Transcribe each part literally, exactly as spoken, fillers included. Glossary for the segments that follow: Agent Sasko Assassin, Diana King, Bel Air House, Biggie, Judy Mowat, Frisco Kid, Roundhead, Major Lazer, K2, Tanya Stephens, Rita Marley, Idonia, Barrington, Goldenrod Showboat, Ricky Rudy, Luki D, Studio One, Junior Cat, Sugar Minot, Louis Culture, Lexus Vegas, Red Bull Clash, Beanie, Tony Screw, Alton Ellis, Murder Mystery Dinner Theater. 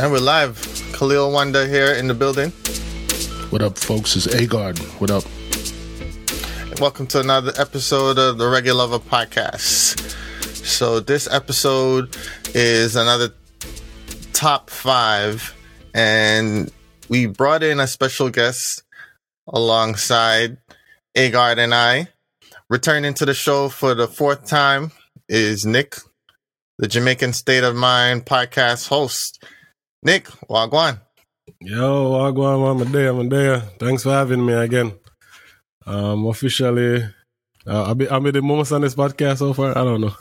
And we're live. Khalil Wonder here in the building. What up, folks? It's A-Garden. What up? And welcome to another episode of the Reggae Lover Podcast. So this episode is another top five. And we brought in a special guest alongside A-Garden and I. Returning to the show for the fourth time is Nick, the Jamaican State of Mind Podcast host. Nick, Wagwan. Yo, Wagwan, Wamadea, Wamadea. Thanks for having me again. Um, officially, uh, I've been, I've been the most on this podcast so far. I don't know.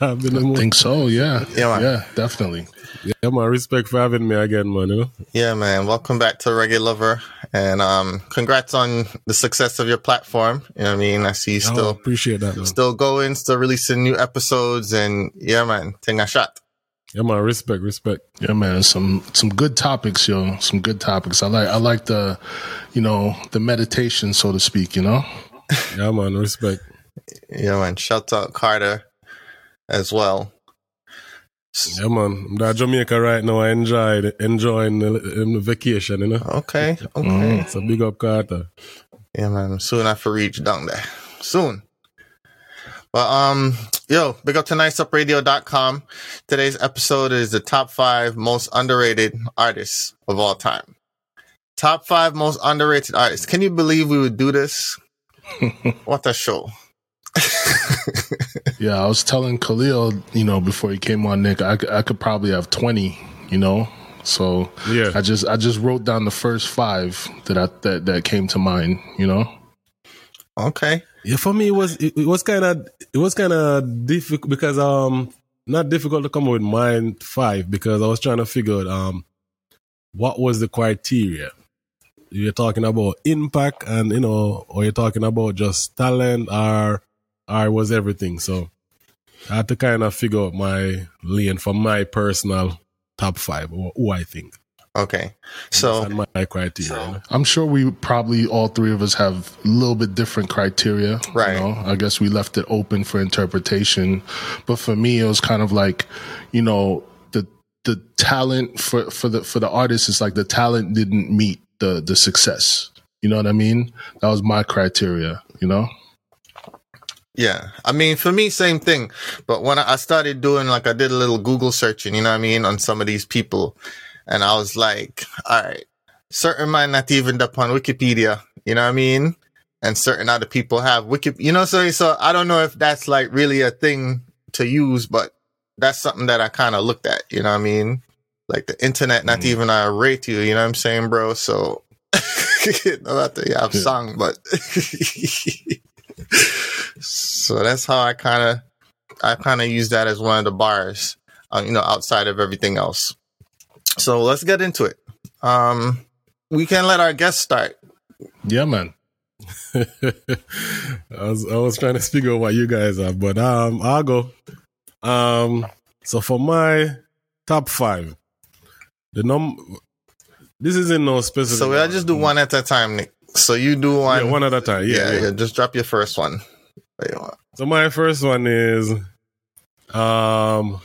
I've been the most. I think so, yeah. Yeah, man. Yeah, definitely. Yeah, man, respect for having me again, man. You know? Yeah, man. Welcome back to Reggae Lover. And um, congrats on the success of your platform. You know what I mean? I see you still, oh, appreciate that, man. Still going, still releasing new episodes. And yeah, man, take a shot. Yeah, man. Respect, respect. Yeah, man. Some some good topics, yo. Some good topics. I like I like the, you know, the meditation, so to speak. You know. Yeah, man. Respect. Yeah, man. Shout out Carter, as well. Yeah, man. I'm at Jamaica right now. I enjoy enjoying the, the vacation. You know. Okay. Okay. Mm. So big up Carter. Yeah, man. Soon I have reach down there. Soon. But um, yo, big up to nice up radio dot com. Today's episode is the top five most underrated artists of all time. Top five most underrated artists. Can you believe we would do this? What a show. Yeah, I was telling Khalil, you know, before he came on, Nick, I, I could probably have twenty, you know? So yeah. I just I just wrote down the first five that I that, that came to mind, you know? Okay. Yeah, for me it was it, it was kind of it was kind of difficult because um not difficult to come up with mine five because I was trying to figure out um what was the criteria. You're talking about impact and you know, or you're talking about just talent, or or was everything. So I had to kind of figure out my lane for my personal top five, or who I think. Okay, so my criteria. So, I'm sure we probably all three of us have a little bit different criteria, right? You know? I guess we left it open for interpretation, but for me, it was kind of like, you know, the the talent for, for the for the artist is like the talent didn't meet the the success. You know what I mean? That was my criteria. You know? Yeah, I mean, for me, same thing. But when I started doing, like, I did a little Google searching. You know what I mean? On some of these people. And I was like, all right, certain man not even up on Wikipedia, you know what I mean? And certain other people have Wikipedia, you know what I'm saying? So I don't know if that's like really a thing to use, but that's something that I kind of looked at, you know what I mean? Like the internet not mm-hmm. even I rate you, you know what I'm saying, bro? So, not that yeah, I've yeah. sung, but so that's how I kind of, I kind of use that as one of the bars, uh, you know, outside of everything else. So let's get into it. Um, we can let our guests start. Yeah, man. I was I was trying to figure out what you guys have, but um, I'll go. Um, so for my top five, the number. This isn't no specific. So we'll just do one at a time, Nick. So you do one. Yeah, one at a time. Yeah, yeah. yeah. yeah. Just drop your first one. So my first one is, um,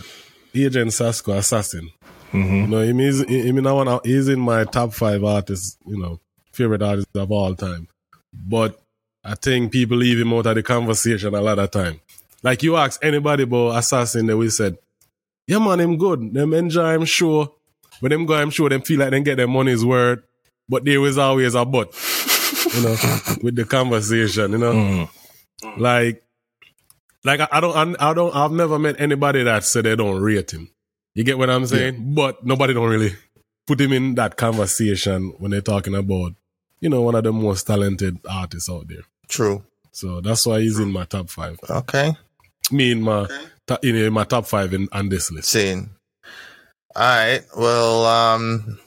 Agent Sasko Assassin. Mm-hmm. You know, him is, him in one, he's in my top five artists, you know, favorite artists of all time. But I think people leave him out of the conversation a lot of time. Like you ask anybody about Assassin, they will say, yeah, man, him good. Them enjoy him, sure. When them go, I'm sure them feel like they get their money's worth. But there was always a but, you know, with the conversation, you know, mm. like, like I, I don't, I, I don't, I've never met anybody that said they don't rate him. You get what I'm saying? Yeah. But nobody don't really put him in that conversation when they're talking about, you know, one of the most talented artists out there. True. So that's why he's in my top five. Okay. Me in my, okay. in my top five in, on this list. Seen. All right. Well, um,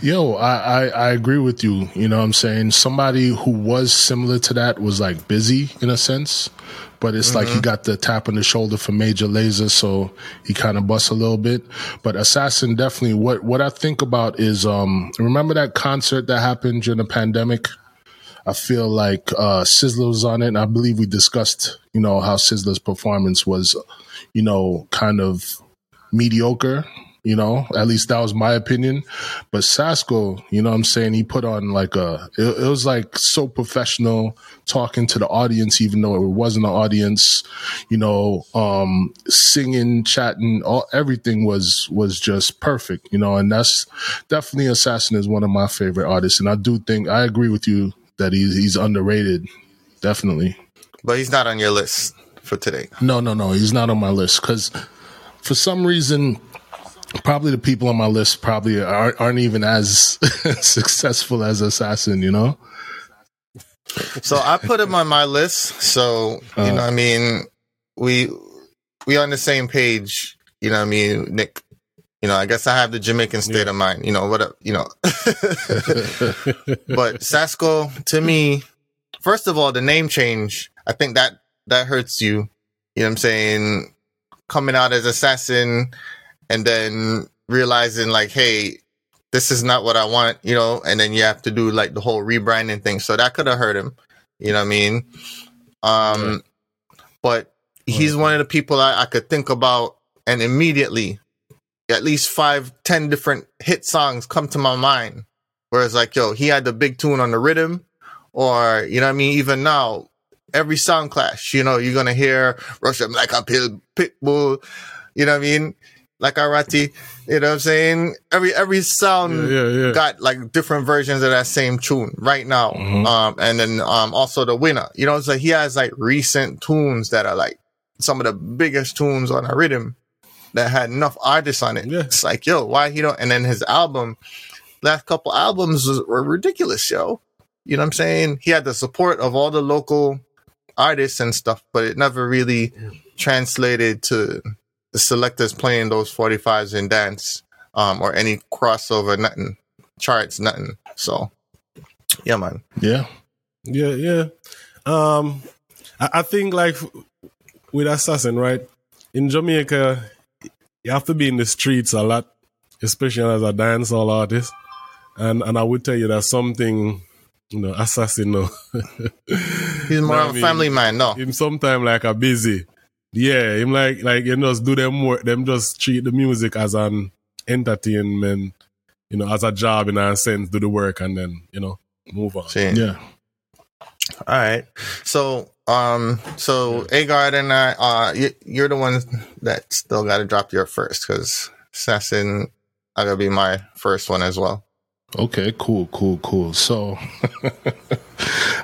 yo, I, I, I agree with you. You know what I'm saying? Somebody who was similar to that was like Busy in a sense, but it's mm-hmm. like he got the tap on the shoulder for Major Lazer, so he kind of busts a little bit. But Assassin, definitely. What what I think about is, um, remember that concert that happened during the pandemic? I feel like uh, Sizzler was on it, and I believe we discussed, you know, how Sizzler's performance was, you know, kind of mediocre. You know, at least that was my opinion. But Sasko, you know what I'm saying? He put on like a, it, it was like so professional, talking to the audience, even though it wasn't an audience, you know, um, singing, chatting, all, everything was, was just perfect, you know, and that's definitely Assassin is one of my favorite artists. And I do think, I agree with you that he's, he's underrated. Definitely. But he's not on your list for today. No, no, no. He's not on my list because for some reason, probably the people on my list probably aren't, aren't even as successful as Assassin, you know? So I put him on my list. So, you uh, know what I mean? We we on the same page, you know what I mean, Nick? You know, I guess I have the Jamaican state yeah. of mind, you know, whatever, you know. But Sasko, to me, first of all, the name change, I think that, that hurts you. You know what I'm saying? Coming out as Assassin, and then realizing like, hey, this is not what I want, you know, and then you have to do like the whole rebranding thing. So that could have hurt him. You know what I mean? Um, but he's one of the people I, I could think about and immediately at least five, ten different hit songs come to my mind. Whereas like, yo, he had the big tune on the rhythm or, you know what I mean? Even now, every sound clash, you know, you're going to hear Rush Him Like a Pit Bull, you know what I mean? Like Arati, you know what I'm saying? Every every sound yeah, yeah, yeah. got like different versions of that same tune right now. Mm-hmm. Um, and then um, also The Winner. You know, so he has like recent tunes that are like some of the biggest tunes on a rhythm that had enough artists on it. Yeah. It's like, yo, why he don't? And then his album, last couple albums was, were ridiculous, yo. You know what I'm saying? He had the support of all the local artists and stuff, but it never really translated to the selectors playing those forty-fives and dance, um, or any crossover, nothing, charts, nothing. So, yeah, man. Yeah. Yeah, yeah. Um, I, I think, like, with Assassin, right, in Jamaica, you have to be in the streets a lot, especially as a dancehall artist. And and I would tell you that something, you know, Assassin, no. He's more of a family man, no. Him sometimes, like, a busy. Yeah, him like like you know, just do them work. Them just treat the music as an entertainment, you know, as a job in a sense. Do the work and then you know move on. See. Yeah. All right. So um, so Agard and I, uh, you, you're the one that still got to drop your first because Assassin, I gotta be my first one as well. Okay. Cool. Cool. Cool. So.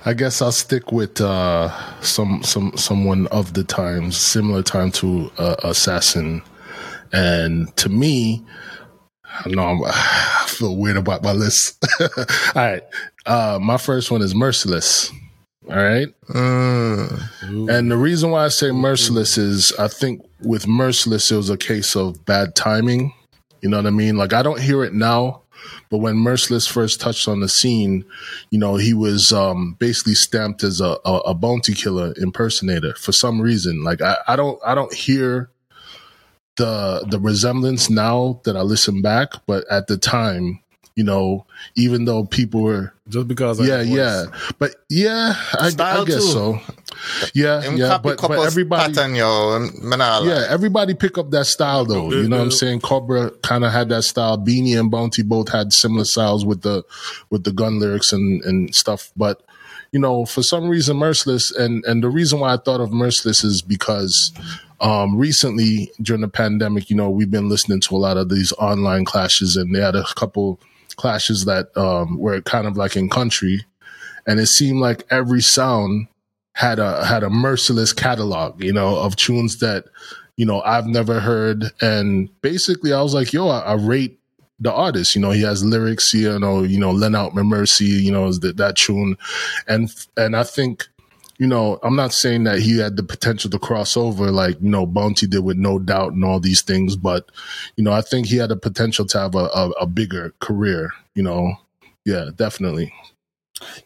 I guess I'll stick with uh, some some someone of the times, similar time to uh, Assassin. And to me, I know I'm, I feel weird about my list. All right. Uh, my first one is Merciless. All right. Mm. And the reason why I say Merciless is I think with Merciless, it was a case of bad timing. You know what I mean? Like I don't hear it now. But when Merciless first touched on the scene, you know, he was um, basically stamped as a, a, a bounty killer impersonator for some reason. Like I, I don't I don't hear the the resemblance now that I listen back. But at the time, you know, even though people were just because. I yeah, yeah. But yeah, I, I guess too. So. Yeah, and yeah, but, but everybody, pattern, yo, yeah, everybody pick up that style though. You know what I'm saying? Cobra kind of had that style. Beanie and Bounty both had similar styles with the with the gun lyrics and, and stuff. But you know, for some reason, Merciless and and the reason why I thought of Merciless is because um, recently during the pandemic, you know, we've been listening to a lot of these online clashes, and they had a couple clashes that um, were kind of like in country, and it seemed like every sound had a had a merciless catalog, you know, of tunes that, you know, I've never heard. And basically, I was like, yo, I, I rate the artist. You know, he has lyrics, you know, you know, "Lend Out My Mercy," you know, is that, that tune, and and I think, you know, I'm not saying that he had the potential to cross over like, you know, Bounty did with No Doubt and all these things, but, you know, I think he had the potential to have a, a, a bigger career, you know. Yeah, definitely.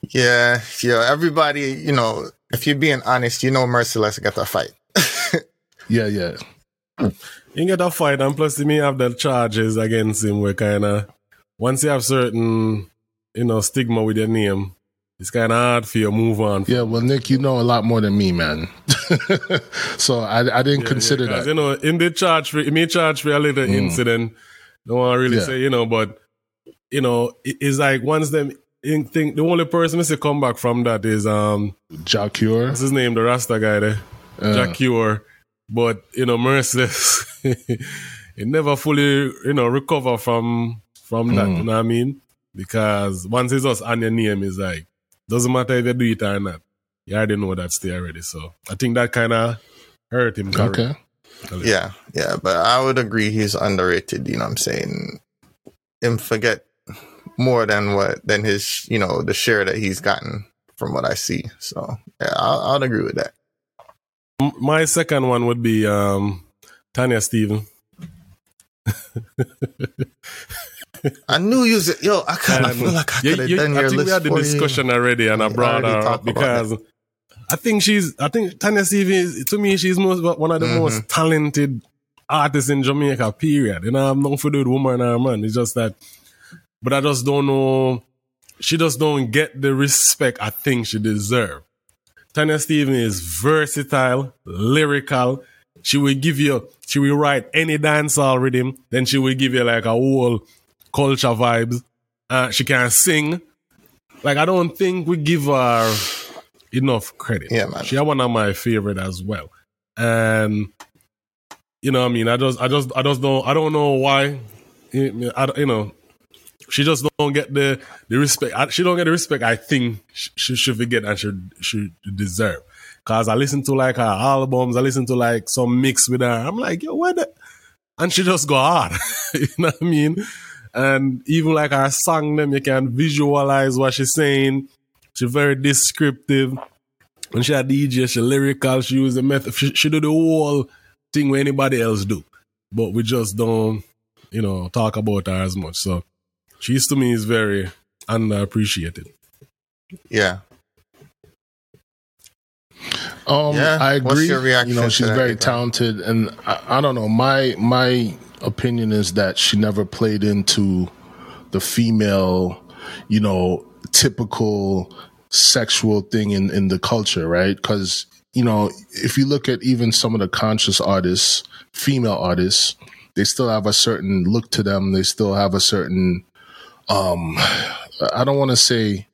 Yeah, yeah. Everybody, you know, if you're being honest, you know, Merciless got that fight. Yeah, yeah. You get that fight, and plus, he may have the charges against him where kind of, once you have certain, you know, stigma with your name, it's kind of hard for you to move on. Yeah, well, Nick, you know a lot more than me, man. So I, I didn't yeah, consider yeah, that. You know, in the charge, it may charge for a little mm. incident. No one really yeah. say, you know, but, you know, it, it's like once them in, think, the only person that's to come back from that is um, Jacure. What's his name? The Rasta guy there. Uh. Jacure. But, you know, Merciless, it never fully, you know, recover from, from that, mm. you know what I mean? Because once it's us on your name, it's like, doesn't matter if you do it or not. You already know that stay already. So I think that kind of hurt him. Okay. Yeah. Yeah. But I would agree he's underrated. You know what I'm saying? Him forget more than what, than his, you know, the share that he's gotten from what I see. So yeah, I would agree with that. My second one would be um, Tanya Stephens. I knew you was, yo, I kind of feel like I could have you, done you, your I think list we had the discussion you. already, and I brought her up because I think she's, I think Tanya Stephens, to me, she's most, one of the mm-hmm. most talented artists in Jamaica, period. You know, I'm not for the woman or man. It's just that, but I just don't know, she just don't get the respect I think she deserves. Tanya Stephens is versatile, lyrical. She will give you, she will write any dancehall rhythm, then she will give you like a whole culture vibes. Uh, she can sing. Like, I don't think we give her enough credit. Yeah, man. She's one of my favorite as well. And, you know what I mean? I just, I just, I just don't, I don't know why, I, you know, she just don't get the, the respect. She don't get the respect I think she should get and should should deserve. Cause I listen to like her albums, I listen to like some mix with her. I'm like, yo, what? The? And she just go hard. You know what I mean? And even like her song, them you can visualize what she's saying. She's very descriptive. When she a D J, she lyrical. She use the method. She, she do the whole thing where anybody else do, but we just don't, you know, talk about her as much. So. She's, to me, is very underappreciated. Yeah. Um, yeah. I agree. What's your reaction? You know, she's very talented, and I, I don't know. My my opinion is that she never played into the female, you know, typical sexual thing in, in the culture, right? Because, you know, if you look at even some of the conscious artists, female artists, they still have a certain look to them. They still have a certain... Um, I don't want to say,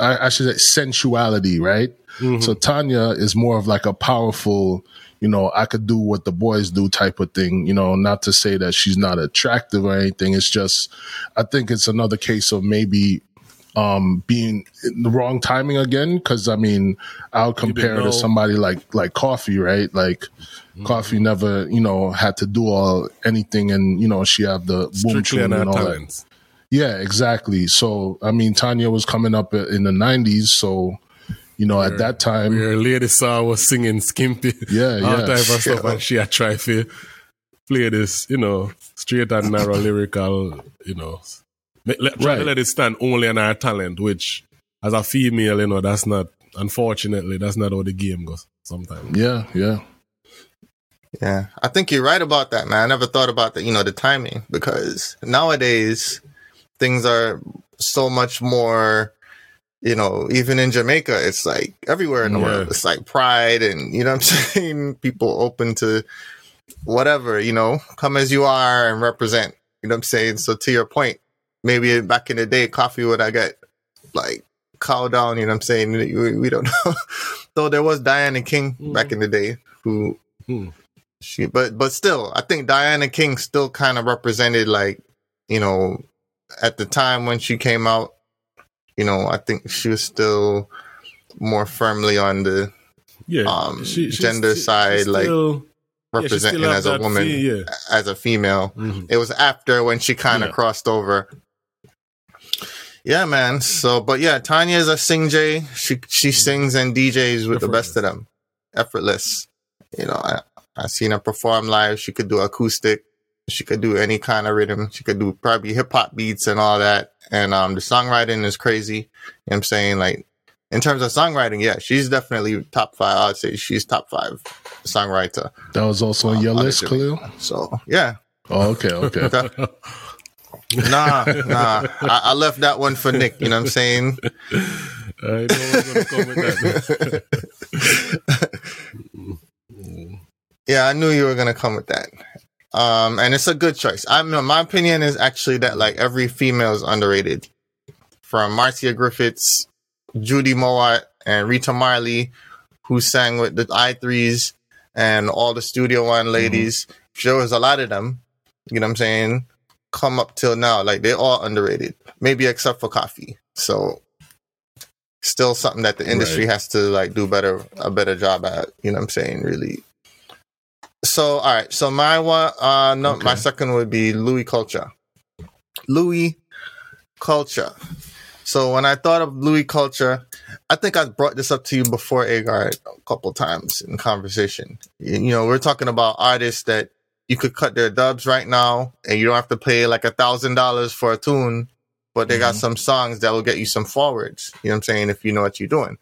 I, I should say sensuality, right? Mm-hmm. So Tanya is more of like a powerful, you know, I could do what the boys do type of thing, you know, not to say that she's not attractive or anything. It's just, I think it's another case of maybe um, being in the wrong timing again. Cause I mean, I'll compare her to somebody like, like Coffee, right? Like mm-hmm. Coffee never, you know, had to do all anything and, you know, she had the boom tune and all talents. That. Yeah, exactly. So, I mean, Tanya was coming up in the nineties. So, you know, we're, at that time... Your lady saw was singing Skimpy. Yeah, yeah. All type of stuff. Yeah. And she had tried to play this, you know, straight and narrow lyrical, you know. Let, try right. to let it stand only on her talent, which, as a female, you know, that's not... Unfortunately, that's not how the game goes sometimes. Yeah, yeah. Yeah. I think you're right about that, man. I never thought about the, you know, the timing. Because nowadays... Things are so much more, you know, even in Jamaica, it's like everywhere in the yeah. world. It's like pride and, you know what I'm saying? People open to whatever, you know, come as you are and represent, you know what I'm saying? So to your point, maybe back in the day, Coffee would I get like cow down, you know what I'm saying? We, we don't know. Though there was Diana King mm. back in the day who mm. she, but, but still, I think Diana King still kind of represented like, you know, at the time when she came out, you know, I think she was still more firmly on the yeah, um, she, gender she, side, she, like still, representing yeah, as a woman, yeah. as a female. Mm-hmm. It was after when she kind of yeah. crossed over. Yeah, man. So, but yeah, Tanya is a sing J. She she sings and D Js with Effortless. the best of them. Effortless. You know, I, I seen her perform live. She could do acoustic. She could do any kind of rhythm. She could do probably hip hop beats and all that. And um, the songwriting is crazy. You know what I'm saying? Like, in terms of songwriting, yeah, she's definitely top five. I would say she's top five songwriter. That was also um, on your list, Khalil? So, yeah. Oh, okay, okay. Nah, nah. I, I left that one for Nick, you know what I'm saying? I know I'm gonna come with that. Yeah, I knew you were gonna come with that. Um, and it's a good choice. I mean, my opinion is actually that like every female is underrated. From Marcia Griffiths, Judy Mowat, and Rita Marley, who sang with the I threes and all the Studio One ladies. Mm-hmm. There was a lot of them, you know what I'm saying? Come up till now, like they're all underrated, maybe except for Coffee. So still something that the industry right. has to like do better a better job at, you know what I'm saying, really. So all right, so my one uh no okay. my second would be Louis Culture. Louis Culture. So when I thought of Louis Culture, I think I brought this up to you before, Agar, a couple times in conversation. You know, we're talking about artists that you could cut their dubs right now and you don't have to pay like a thousand dollars for a tune, but they mm-hmm. got some songs that will get you some forwards. You know what I'm saying? If you know what you're doing,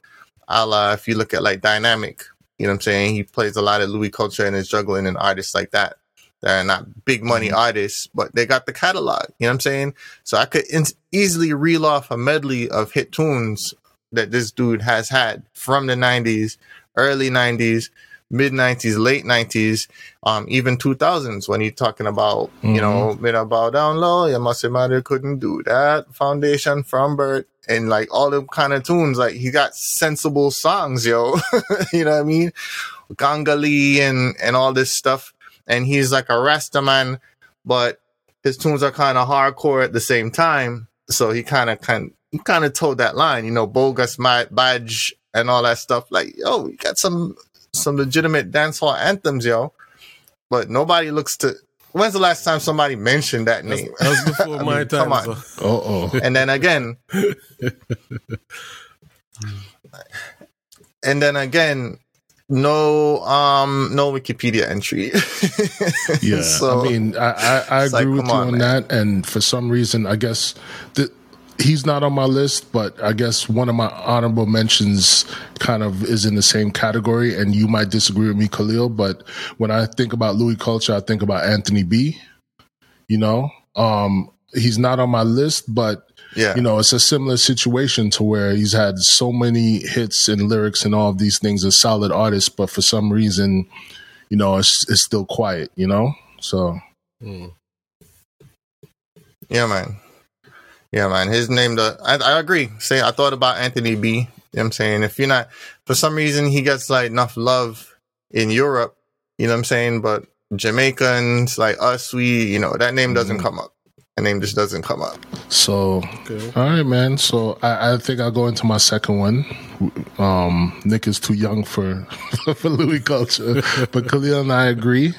a la, if you look at like Dynamic, you know what I'm saying? He plays a lot of Louis Culture and is juggling and artists like that. They're not big money mm-hmm. artists, but they got the catalog. You know what I'm saying? So I could in- easily reel off a medley of hit tunes that this dude has had from the nineties, early nineties, mid nineties, late nineties, um, even two thousands. When you're talking about, mm-hmm. you know, mid about down low, your muscle matter couldn't do that. Foundation from birth and like all them kind of tunes. Like he got sensible songs, yo. You know what I mean? Gangali and and all this stuff. And he's like a Rasta man, but his tunes are kind of hardcore at the same time. So he kind of kind he kind of toed that line, you know, Bogus my Badge and all that stuff. Like, yo, you got some. Some legitimate dancehall anthems, yo. But nobody looks to... When's the last time somebody mentioned that name? That was before my mean, time. Come on. Uh-oh. And then again... and then again, no um, no Wikipedia entry. Yeah, so, I mean, I, I, I agree like, with you on, on that. And for some reason, I guess... Th- He's not on my list, but I guess one of my honorable mentions kind of is in the same category, and you might disagree with me, Khalil, but when I think about Louis Culture, I think about Anthony B. You know? Um, he's not on my list, but yeah. you know, it's a similar situation to where he's had so many hits and lyrics and all of these things, a solid artist, but for some reason, you know, it's, it's still quiet, you know? So. Mm. Yeah, man. Yeah, man, his name, the, I, I agree. Say, I thought about Anthony B. You know what I'm saying? If you're not, for some reason, he gets like enough love in Europe, you know what I'm saying? But Jamaicans, like us, we, you know, that name doesn't mm-hmm. come up. That name just doesn't come up. So, okay. All right, man. So I, I think I'll go into my second one. Um, Nick is too young for, for Louis Culture, but Khalil and I agree.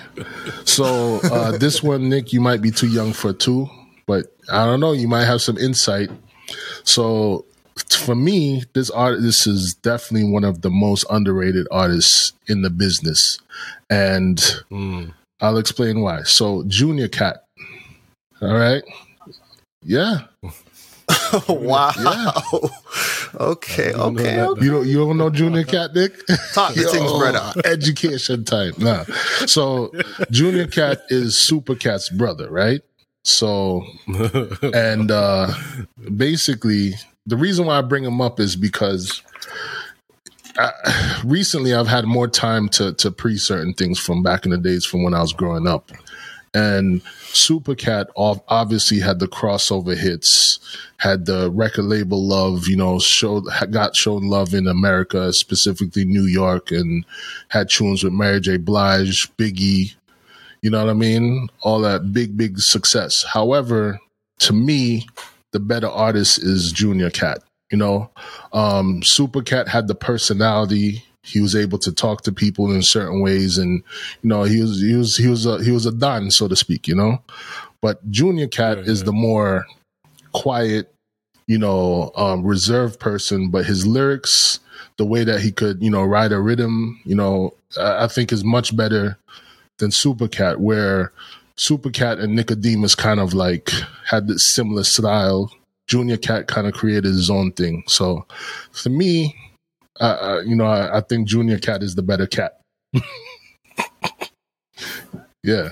So uh, this one, Nick, you might be too young for too. But I don't know. You might have some insight. So for me, this artist is definitely one of the most underrated artists in the business. And mm. I'll explain why. So Junior Cat. All right. Yeah. Wow. Yeah. Okay. You okay. Know, okay. You don't you don't know Junior Cat, Nick? Talk to things, brother. Education type. Nah. So Junior Cat is Super Cat's brother, right? So, and uh, basically, the reason why I bring him up is because I, recently I've had more time to, to pre certain things from back in the days from when I was growing up. And Super Cat obviously had the crossover hits, had the record label love, you know, showed, got shown love in America, specifically New York, and had tunes with Mary J. Blige, Biggie. You know what I mean? All that big, big success. However, to me, the better artist is Junior Cat. You know, um, Super Cat had the personality. He was able to talk to people in certain ways, and you know, he was he was he was a, he was a don, so to speak. You know, but Junior Cat yeah, is yeah. the more quiet, you know, um, reserved person. But his lyrics, the way that he could, you know, ride a rhythm, you know, I, I think is much better than Super Cat, where Super Cat and Nicodemus kind of like had this similar style. Junior Cat kind of created his own thing. So for me, uh, you know, I, I think Junior Cat is the better cat. Yeah.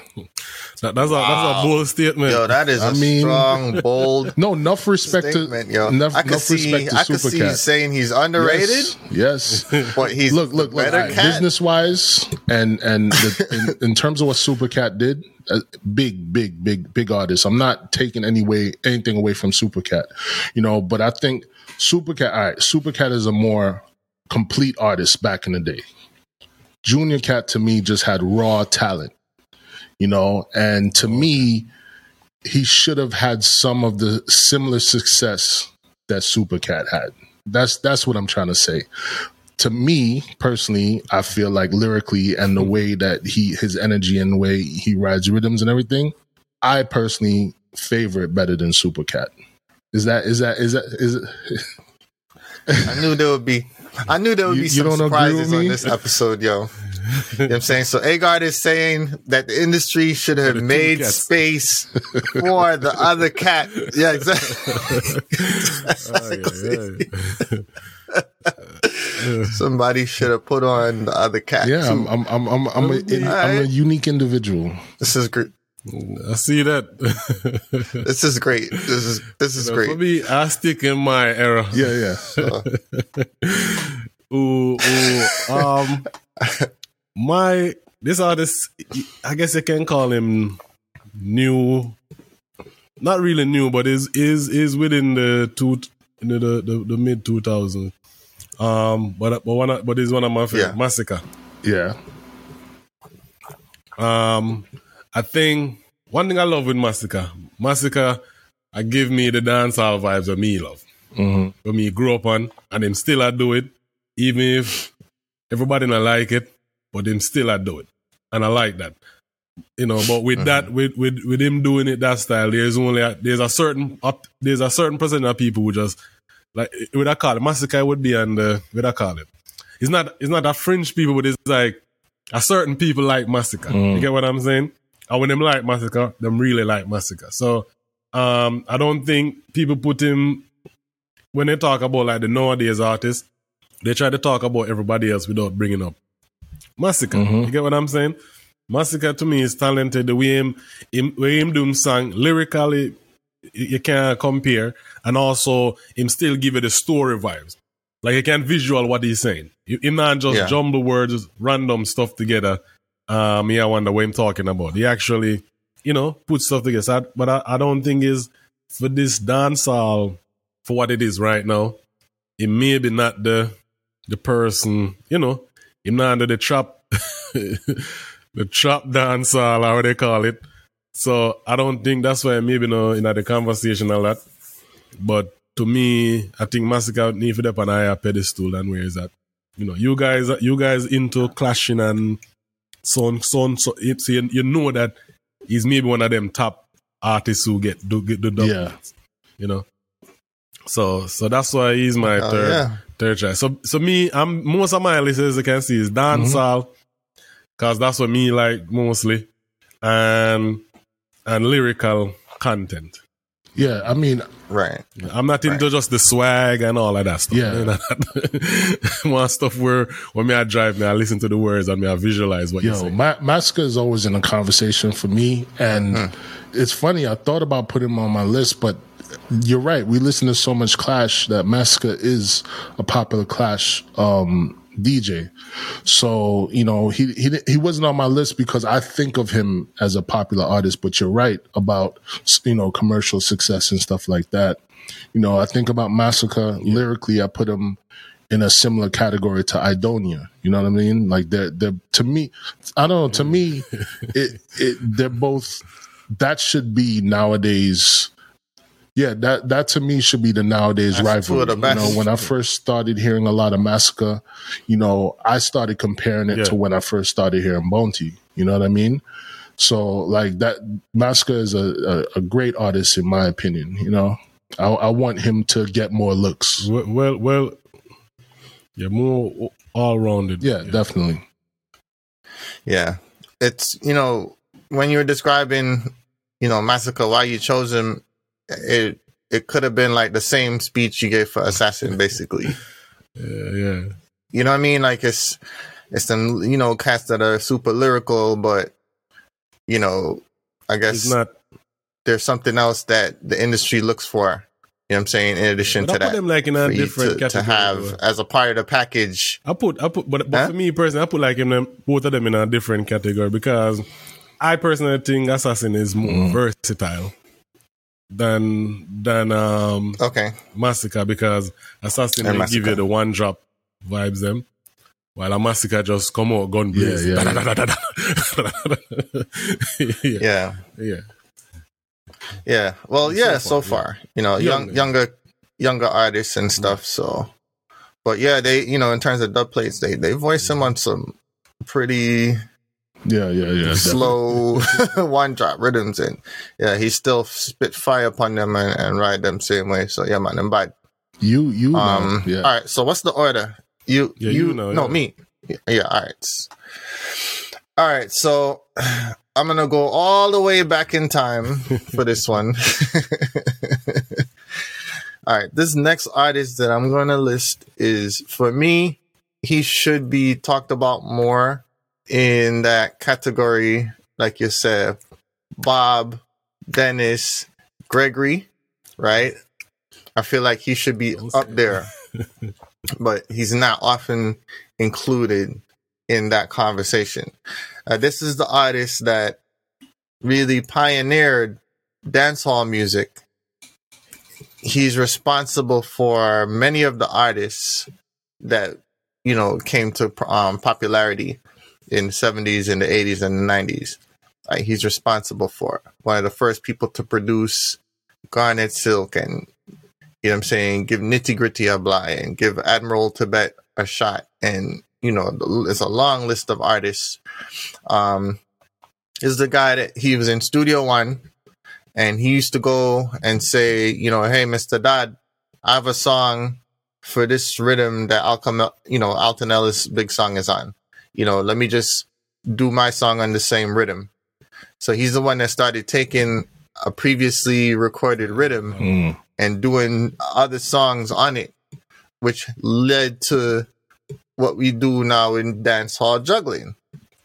That, that's, wow. a, that's a bold statement. Yo, that is I a mean, strong, bold No, enough respect statement, to, yo. Enough, I could enough see, respect to I Super could see Cat. You saying he's underrated. Yes. yes. But he's look, look, better look, cat. Business-wise and, and the, in, in terms of what Super Cat did, Uh, big, big, big, big artist. I'm not taking any way, anything away from Super Cat, you know, but I think Super Cat, all right, Super Cat is a more complete artist back in the day. Junior Cat to me just had raw talent, you know, and to me, he should have had some of the similar success that Super Cat had. That's, that's what I'm trying to say. To me personally, I feel like lyrically and the way that he, his energy and the way he rides rhythms and everything, I personally favor it better than Super Cat. Is that, is that, is that, is it? I knew there would be, I knew there would you, be some surprises on this episode, yo. You know what I'm saying? So Agard is saying that the industry should have made cats. space for the other cat. Yeah, exactly. Oh, yeah, yeah. Somebody should have put on the other cat. Yeah, too. I'm, I'm, I'm, I'm, I'm, a, I'm right. a unique individual. This is great. I see that. This is great. This is this is you know, great. For me, I stick in my era. Yeah, yeah. So. ooh, ooh, um, my this artist, I guess you can call him new. Not really new, but is is is within the two in the the, the mid two thousands. Um, but but one but is one of my favorite yeah. Massacre. Yeah. Um, I think one thing I love with Massacre, Massacre, I give me the dancehall vibes of me love, mm-hmm. for me grew up on, and them still I do it, even if everybody not like it, but them still I do it, and I like that, you know. But with mm-hmm. that, with, with with him doing it that style, there's only a, there's a certain up there's a certain percent of people who just. Like, what I call it, Massacre would be on the, what I call it. It's not, it's not a fringe people, but it's like, a certain people like Massacre. Mm. You get what I'm saying? And when them like Massacre, them really like Massacre. So, um, I don't think people put him, when they talk about like the nowadays artists, they try to talk about everybody else without bringing up Massacre. Mm-hmm. You get what I'm saying? Massacre to me is talented. The way him, him, way him do him song, lyrically, you can't compare, and also him still give it the story vibes. Like you can visual what he's saying. Him not just yeah. jumble words, random stuff together. Um, yeah, I wonder what I'm talking about. He actually, you know, put stuff together. So I, but I, I don't think is for this dancehall for what it is right now. It may be not the the person, you know, him not under the trap, the trap dancehall, how they call it. So I don't think that's why maybe no in the conversation a lot. But to me, I think Massacre needs to be up on a higher pedestal than where is that. You know, you guys you guys into clashing and so on, so on, so it, so you, you know that he's maybe one of them top artists who get do get the yeah. You know. So so that's why he's my uh, third yeah. third choice. So so me, I'm most of my list, as you can see, is dancehall. Mm-hmm. Cause that's what me like mostly. And And lyrical content. Yeah, I mean... Right. I'm not into right. just the swag and all of that stuff. Yeah. You know? More stuff where when me I drive, me I listen to the words and me I visualize what you say. Yo, my, Massacre is always in a conversation for me. And mm. it's funny, I thought about putting him on my list, but you're right. We listen to so much Clash that Massacre is a popular Clash um, D J. So, you know, he, he he wasn't on my list because I think of him as a popular artist, but you're right about, you know, commercial success and stuff like that. You know, I think about Massacre yeah. lyrically, I put him in a similar category to Idonia. You know what I mean? Like they're, they're to me, I don't know, to me, it, it, they're both, that should be nowadays Yeah, that that to me should be the nowadays That's rivalry. You know, when I first started hearing a lot of Massacre, you know, I started comparing it yeah. to when I first started hearing Bounty. You know what I mean? So like that, Massacre is a, a, a great artist in my opinion. You know, I, I want him to get more looks. Well, well, well yeah, more all rounded. Yeah, yeah, definitely. Yeah, it's you know when you were describing you know Massacre, why you chose him. It it could have been like the same speech you gave for Assassin, basically. Yeah, yeah. You know what I mean? Like it's it's some you know cats that are super lyrical, but you know, I guess not, there's something else that the industry looks for. You know what I'm saying? In addition to I put that, them like in a different to, to have as a part of the package. I put I put, but, but huh? for me personally, I put like in them, both of them in a different category because I personally think Assassin is more mm. versatile. Than than um okay Massacre because Assassin will give you the one drop vibes them while a Massacre just come out gun blaze yeah yeah yeah. yeah yeah yeah yeah well yeah so far, so far yeah. you know younger. young younger younger artists and stuff so but yeah they you know in terms of dub plates they they voice them on some pretty Yeah, yeah, yeah. slow one drop rhythms and yeah, he still spit fire upon them and, and ride them same way. So yeah, man, I'm bad. You, you, um, yeah. All right. So what's the order? You, yeah, you, you know, no, yeah. me. Yeah, yeah. All right. All right. So I'm gonna go all the way back in time for this one. All right. This next artist that I'm gonna list is for me. He should be talked about more. In that category, like you said, Bob, Dennis, Gregory, right? I feel like he should be up there, but he's not often included in that conversation. Uh, this is the artist that really pioneered dancehall music. He's responsible for many of the artists that, you know, came to um, popularity. In the seventies, in the eighties, and the nineties. Uh, he's responsible for one of the first people to produce Garnet Silk and, you know what I'm saying, give Nitty Gritty a bly and give Admiral Tibet a shot. And, you know, there's a long list of artists. Um, is the guy that he was in Studio One and he used to go and say, you know, hey, Mister Dodd, I have a song for this rhythm that Alcom- you know, Alton Ellis' big song is on. You know, let me just do my song on the same rhythm. So he's the one that started taking a previously recorded rhythm mm. and doing other songs on it, which led to what we do now in dance hall juggling,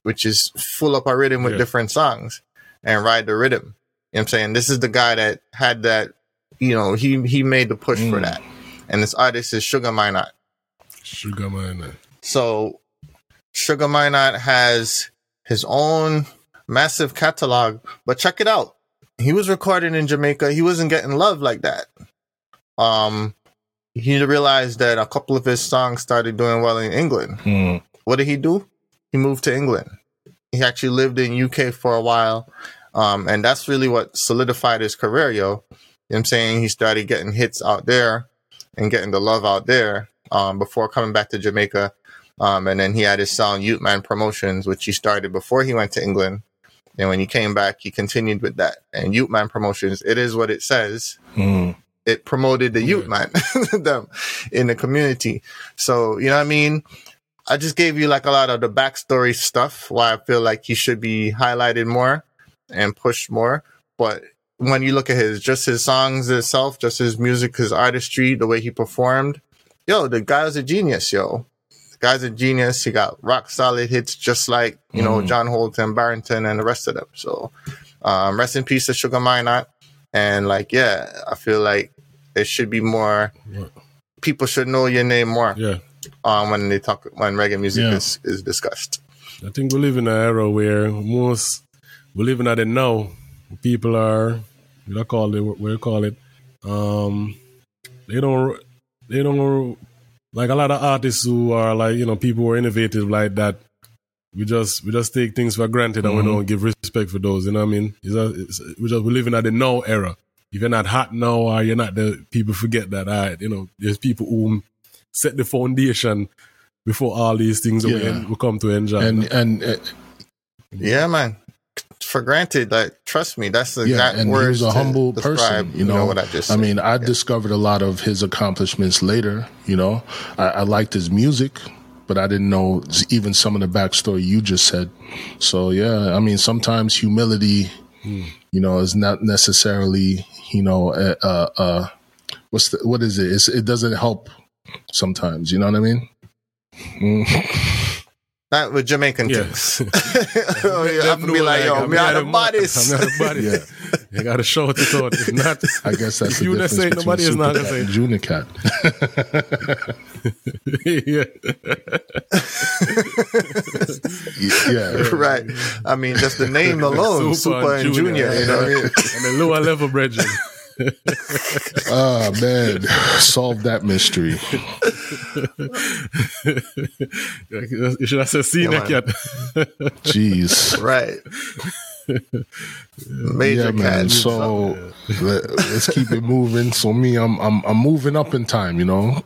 which is full up a rhythm with yeah. different songs and ride the rhythm. You know what I'm saying? This is the guy that had that, you know, he, he made the push mm. for that. And this artist is Sugar Minot. Sugar Minot. So... Sugar Minot has his own massive catalog, but check it out. He was recording in Jamaica. He wasn't getting love like that. Um, he realized that a couple of his songs started doing well in England. Mm. What did he do? He moved to England. He actually lived in U K for a while. Um, and that's really what solidified his career, yo. You know what I'm saying? He started getting hits out there and getting the love out there um, before coming back to Jamaica. Um, and then he had his sound Ute Man Promotions, which he started before he went to England. And when he came back, he continued with that. And Ute Man Promotions, it is what it says. Mm. It promoted the Ute Man them in the community. So, you know what I mean? I just gave you like a lot of the backstory stuff, why I feel like he should be highlighted more and pushed more. But when you look at his, just his songs itself, just his music, his artistry, the way he performed, yo, the guy was a genius, yo. Guy's a genius. He got rock solid hits just like, you know, mm. John Holt and Barrington and the rest of them. So um, rest in peace to Sugar Minot. And like, yeah, I feel like it should be more. What? People should know your name more. Yeah. Um, when they talk, when reggae music yeah. is, is discussed. I think we live in an era where most, we live in a day now. People are, we don't call it, what we call it. Um, they don't, they don't, like a lot of artists who are like, you know, people who are innovative like that. We just we just take things for granted and mm-hmm. we don't give respect for those. You know what I mean? It's a, it's, we just we live in a the now era. if you're not hot now or you're not the people forget that. All right, you know, there's people who set the foundation before all these things yeah. we, we come to enjoy. And that. and uh, yeah, man. For granted, like trust me, that's the yeah, and words. He was a humble person, you know, you know what I just. Said. I mean, I yeah. discovered a lot of his accomplishments later. You know, I, I liked his music, but I didn't know even some of the backstory you just said. So yeah, I mean, sometimes humility, mm. you know, is not necessarily, you know, uh, uh, uh what's the, what is it? It's, it doesn't help sometimes. You know what I mean? Mm. Not with Jamaican things. Yes. oh, yeah, I have to be like, yo, I'm me out of bodies. I'm out of bodies. You got to show it to it. If not, I guess that's the you difference say, nobody is not going to say it. Junior Cat. yeah. yeah. Right. I mean, just the name alone, Super, Super and Junior, Junior, you know what I mean? And the lower level brethren. Oh man, solve that mystery. Should I say see that cat? Jeez. Right. Major yeah, man. So yeah. let, let's keep it moving. So me, I'm I'm I'm moving up in time, you know.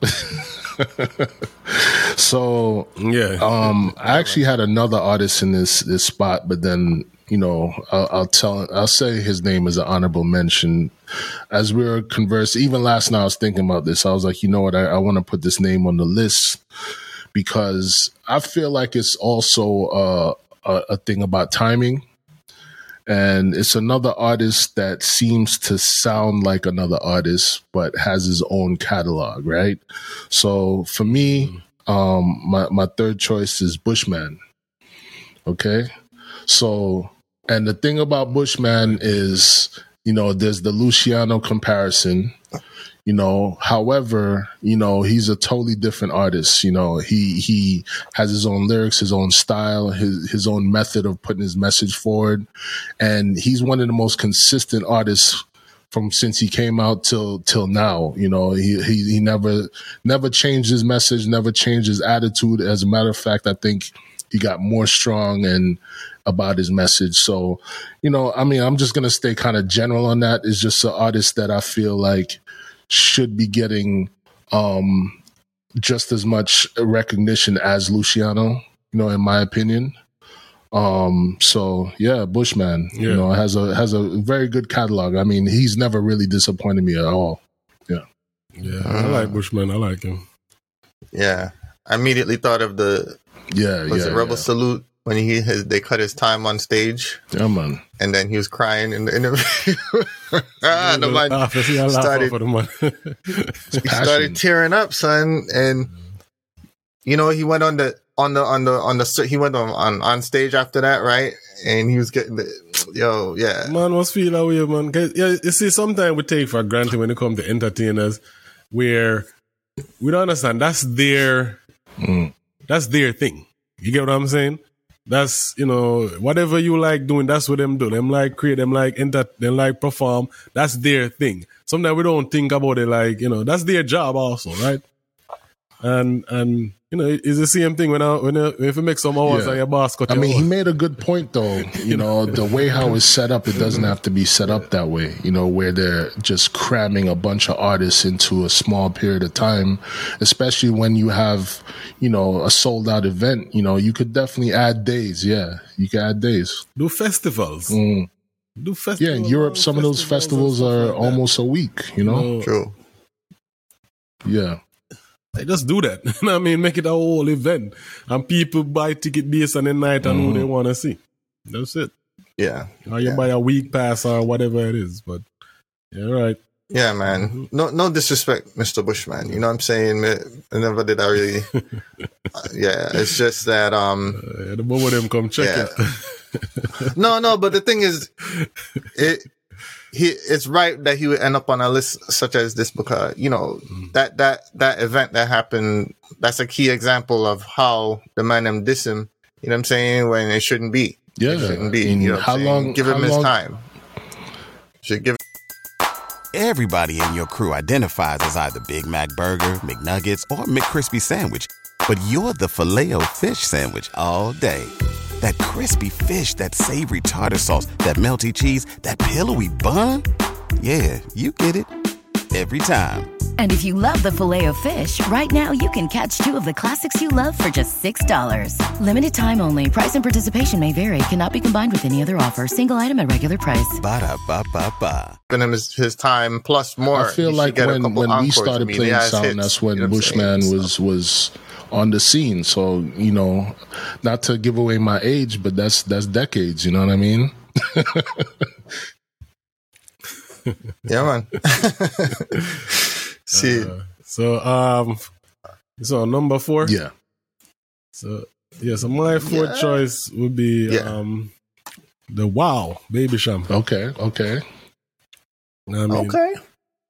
So yeah. Um I actually had another artist in this this spot, but then you know, I'll, I'll tell, I'll say his name is an honorable mention. As we were conversing, even last night, I was thinking about this. I was like, you know what? I, I want to put this name on the list because I feel like it's also uh, a, a thing about timing. And it's another artist that seems to sound like another artist, but has his own catalog, right? So for me, um, my, my third choice is Bushman. Okay. So, and the thing about Bushman is, you know, there's the Luciano comparison, you know, however, you know, he's a totally different artist. You know, he, he has his own lyrics, his own style, his, his own method of putting his message forward. And he's one of the most consistent artists from since he came out till, till now. You know, he, he, he never, never changed his message, never changed his attitude. As a matter of fact, I think he got more strong and about his message. So, you know, I mean, I'm just going to stay kind of general on that. It's just an artist that I feel like should be getting um, just as much recognition as Luciano, you know, in my opinion. Um, so yeah, Bushman, yeah. you know, has a, has a very good catalog. I mean, he's never really disappointed me at all. Yeah. Yeah. I like Bushman. I like him. Yeah. I immediately thought of the, yeah, was yeah, it Rebel yeah. Salute when he his, they cut his time on stage? Yeah, man. And then he was crying in the interview. ah, the man started, he started tearing up, son. And you know he went on the on the on the on the he went on on, on stage after that, right? And he was getting the yo, yeah. Man was feeling that way, man. Yeah, you see, sometimes we take for granted when it comes to entertainers, where we don't understand that's their. Mm. That's their thing. You get what I'm saying? That's, you know, whatever you like doing, that's what them do. Them like create, them like enter, them like perform. That's their thing. Sometimes we don't think about it like, you know, that's their job also, right? And, and you know, it's the same thing when I, when I, if you make some hours yeah. and your boss cut I your mean, hours. He made a good point, though. You, you know, know, the way how it's set up, it doesn't have to be set up that way, you know, where they're just cramming a bunch of artists into a small period of time, especially when you have... you know, a sold out event, you know, you could definitely add days. Yeah. You can add days. Do festivals. Mm. Do festivals. Yeah. In Europe, some festivals, of those festivals are like almost a week, you know? No. True. Yeah. They just do that. I mean, make it a whole event and people buy ticket based on the night and mm. who they want to see. That's it. Yeah. Or you yeah. buy a week pass or whatever it is, but you're right. Yeah, man. No, no disrespect, Mister Bushman. You know what I'm saying? Never did I really. uh, yeah, it's just that. Um, uh, yeah, the moment with him come check yeah. it. no, no, but the thing is, it he it's right that he would end up on a list such as this because you know mm. that that that event that happened. That's a key example of how the man them diss him. You know what I'm saying? When it shouldn't be. Yeah, it shouldn't be. I mean, you know, how long? Give him long, his time. Should give. Everybody in your crew identifies as either Big Mac Burger, McNuggets, or McCrispy Sandwich. But you're the Filet-O-Fish Sandwich all day. That crispy fish, that savory tartar sauce, that melty cheese, that pillowy bun. Yeah, you get it. Every time. And if you love the Filet-O-Fish, right now you can catch two of the classics you love for just six dollars. Limited time only. Price and participation may vary. Cannot be combined with any other offer. Single item at regular price. Ba-da-ba-ba-ba. Him his, his time plus more. I feel like when, when we started playing sound, hits, that's when you know Bushman saying, was, so. was on the scene. So, you know, not to give away my age, but that's that's decades, you know what I mean? Yeah, man. Shit. Uh, so, um, so number four. Yeah. So yeah, so my fourth yeah. choice would be yeah. um, the Wow Baby Sham. Okay, okay. I mean, okay.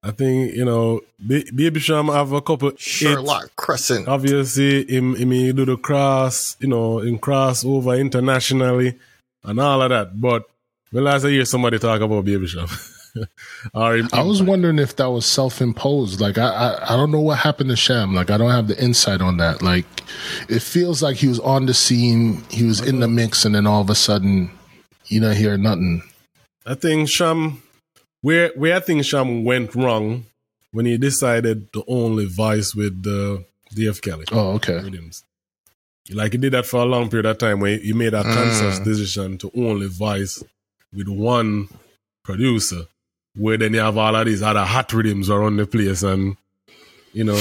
I think you know, B- Baby Sham have a couple Sherlock hits. Crescent. Obviously, him, him he do the cross, you know, in crossover internationally and all of that. But when last I hear somebody talk about Baby Sham. I was wondering if that was self-imposed. Like I, I, I don't know what happened to Sham. Like I don't have the insight on that. Like it feels like he was on the scene, he was in the mix, and then all of a sudden, you don't hear nothing. I think Sham, where where I think Sham went wrong, when he decided to only voice with uh, Dave Kelly. Oh, okay. Rhythms. Like he did that for a long period of time, where he made a conscious mm. decision to only voice with one producer. Where then you have all of these other hot rhythms around the place, and you know,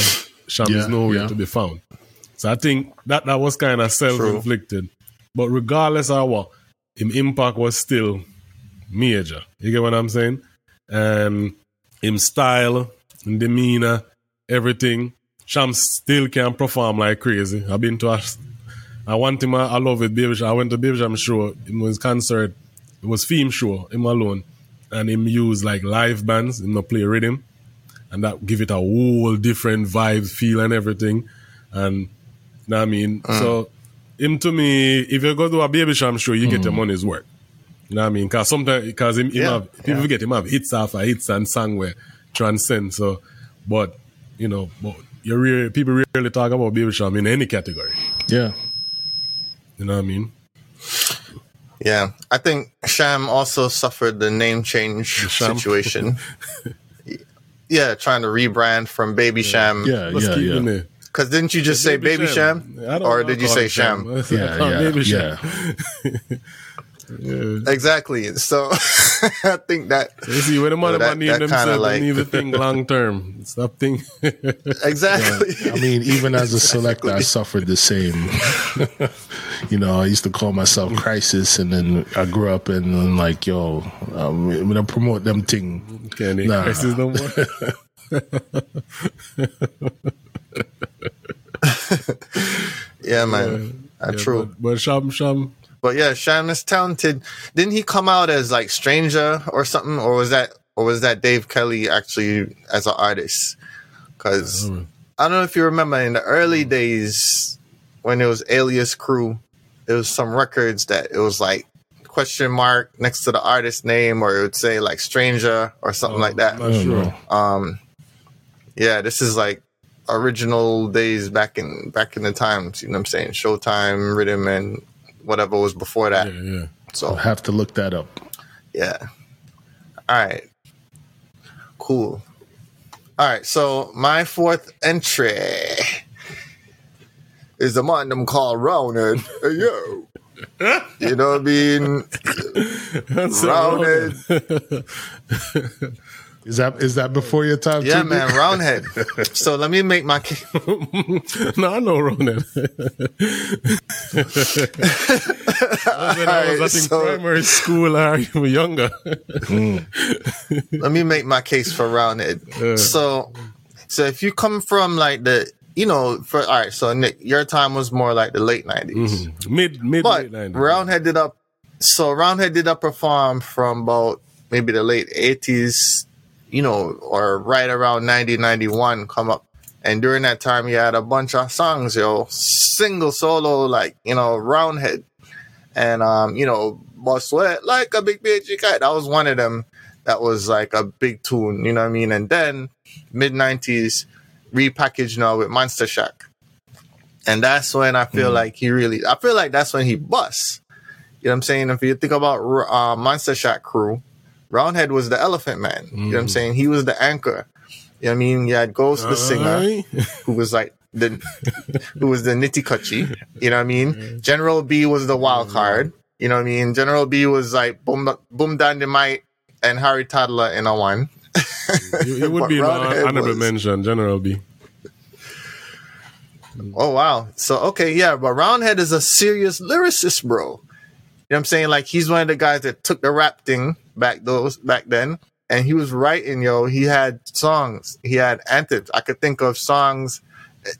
Sham yeah, is nowhere yeah. to be found. So I think that that was kind of self-inflicted. True. But regardless of what, his impact was still major. You get what I'm saying? And his style, his demeanor, everything. Sham still can perform like crazy. I've been to, a, I want him. I love it, Baby Sham. I went to Baby Sham show. It was concert. It was theme show. Him alone. And him use like live bands, him not play rhythm, and that give it a whole different vibe, feel, and everything. And you know what I mean, uh. so him to me, if you go to a Baby Sham show, you mm. get your money's worth. You know what I mean? Because sometimes, because him, him yeah. have, people yeah. forget him have hits after hits and song where transcend. So, but you know, but you really, people really talk about Baby Sham in any category. Yeah, you know what I mean. Yeah, I think Sham also suffered the name change Sham. situation. Yeah, trying to rebrand from Baby yeah. Sham. Yeah, Let's yeah, keep yeah. Because didn't you just yeah, say Baby Sham? Sham? I don't or did you say Sham? Sham? Yeah, yeah, Baby Sham. Yeah. yeah. Exactly. So I think that... So you see, when a mother might need themselves, like... they need to think long term. Stop thinking. Exactly. Yeah. I mean, even as a selector, exactly. I suffered the same... You know, I used to call myself Crisis, and then I grew up and I'm like, yo, um, I'm gonna promote them thing. Can't be nah. Crisis no more. Yeah, man. Yeah, uh, yeah, true. But, but Sham, Sham. But yeah, Sham is talented. Didn't he come out as like Stranger or something, or was that, or was that Dave Kelly actually as an artist? Because I, I don't know if you remember in the early days. When it was Alias Crew, it was some records that it was like question mark next to the artist name, or it would say like Stranger or something oh, like that. Not sure. Um, yeah, this is like original days back in back in the times. You know what I'm saying? Showtime, Rhythm, and whatever was before that. Yeah, yeah. So I'll have to look that up. Yeah. All right. Cool. All right. So my fourth entry. Is the man them called Roundhead. Hey, yo. You know what I mean? Roundhead. Is that is that before your time? Yeah, too, man, Roundhead. So let me make my... Ca- no, I know Roundhead. I, mean, I was right, I think so, primary school, I was younger. mm. Let me make my case for Roundhead. Yeah. So, so if you come from like the... You know, for all right. So Nick, your time was more like the late nineties, mm-hmm. mid mid late nineties. Roundhead did up. So Roundhead did up perform from about maybe the late eighties, you know, or right around ninety, ninety-one come up. And during that time, you had a bunch of songs, yo, single solo, like you know, Roundhead, and um, you know, Bust Wet Like a Big Bitch Kite. That was one of them. That was like a big tune. You know what I mean? And then mid nineties. Repackaged now with Monster Shack, and that's when I feel mm. like he really. I feel like that's when he busts. You know what I'm saying? If you think about uh, Monster Shack Crew, Roundhead was the Elephant Man. Mm. You know what I'm saying? He was the anchor. You know what I mean? You had Ghost, the singer, right. who was like the who was the nitty-cutchy. You know what I mean? General B was the wild card. You know what I mean? General B was like Boom Boom Dynamite and Harry Toddler in a one. It would be an honorable mention, General B. Oh, wow. So, okay, yeah, but Roundhead is a serious lyricist, bro. You know what I'm saying? Like, he's one of the guys that took the rap thing back those back then, and he was writing, yo. He had songs. He had anthems. I could think of songs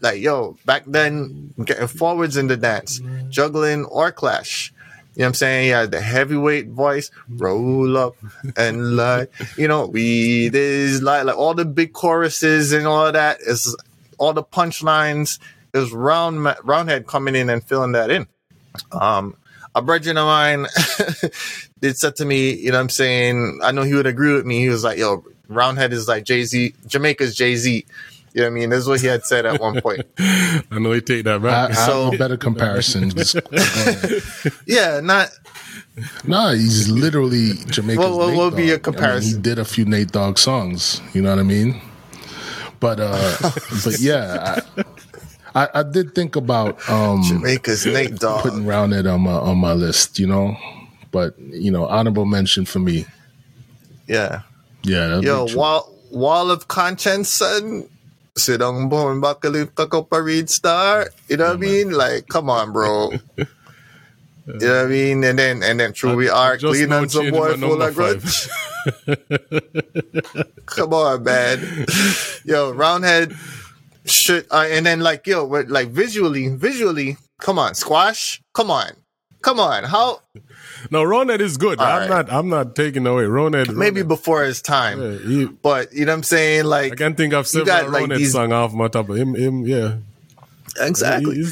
like, yo, back then, getting forwards in the dance, juggling or clash. You know what I'm saying? He had the heavyweight voice, roll up and like, you know, weed is like, like all the big choruses and all that is all the punchlines. It was round, Roundhead coming in and filling that in. Um, a brethren of mine did said to me, you know what I'm saying? I know he would agree with me. He was like, yo, Roundhead is like Jay-Z, Jamaica's Jay-Z. You know what I mean? That's what he had said at one point. I know he take that, right? I, so, I have better comparisons. yeah, not... Nah, he's literally Jamaica's well, well, Nate What would be a comparison? I mean, he did a few Nate Dogg songs, you know what I mean? But, uh, but yeah... I, I, I did think about um, Jamaica's Nate Dogg putting Roundhead on my on my list, you know, but you know, honorable mention for me. Yeah, yeah. Yo, wall wall of conscience, son. Sit on born buckle, taco parade star. You know what I mean? Like, come on, bro. You know what I mean? And then and then true, we are clean on some boy full of grudge. Come on, man. Yo, Roundhead. Shit, uh, and then like yo, we're, like visually, visually, come on, squash, come on, come on. How? No, Roundhead is good. All I'm right. not, I'm not taking away Roundhead. Maybe Roundhead. Before his time, yeah, he, but you know what I'm saying. Like I can think of several got, Roundhead like, these... song off my top of him. him yeah, exactly. He,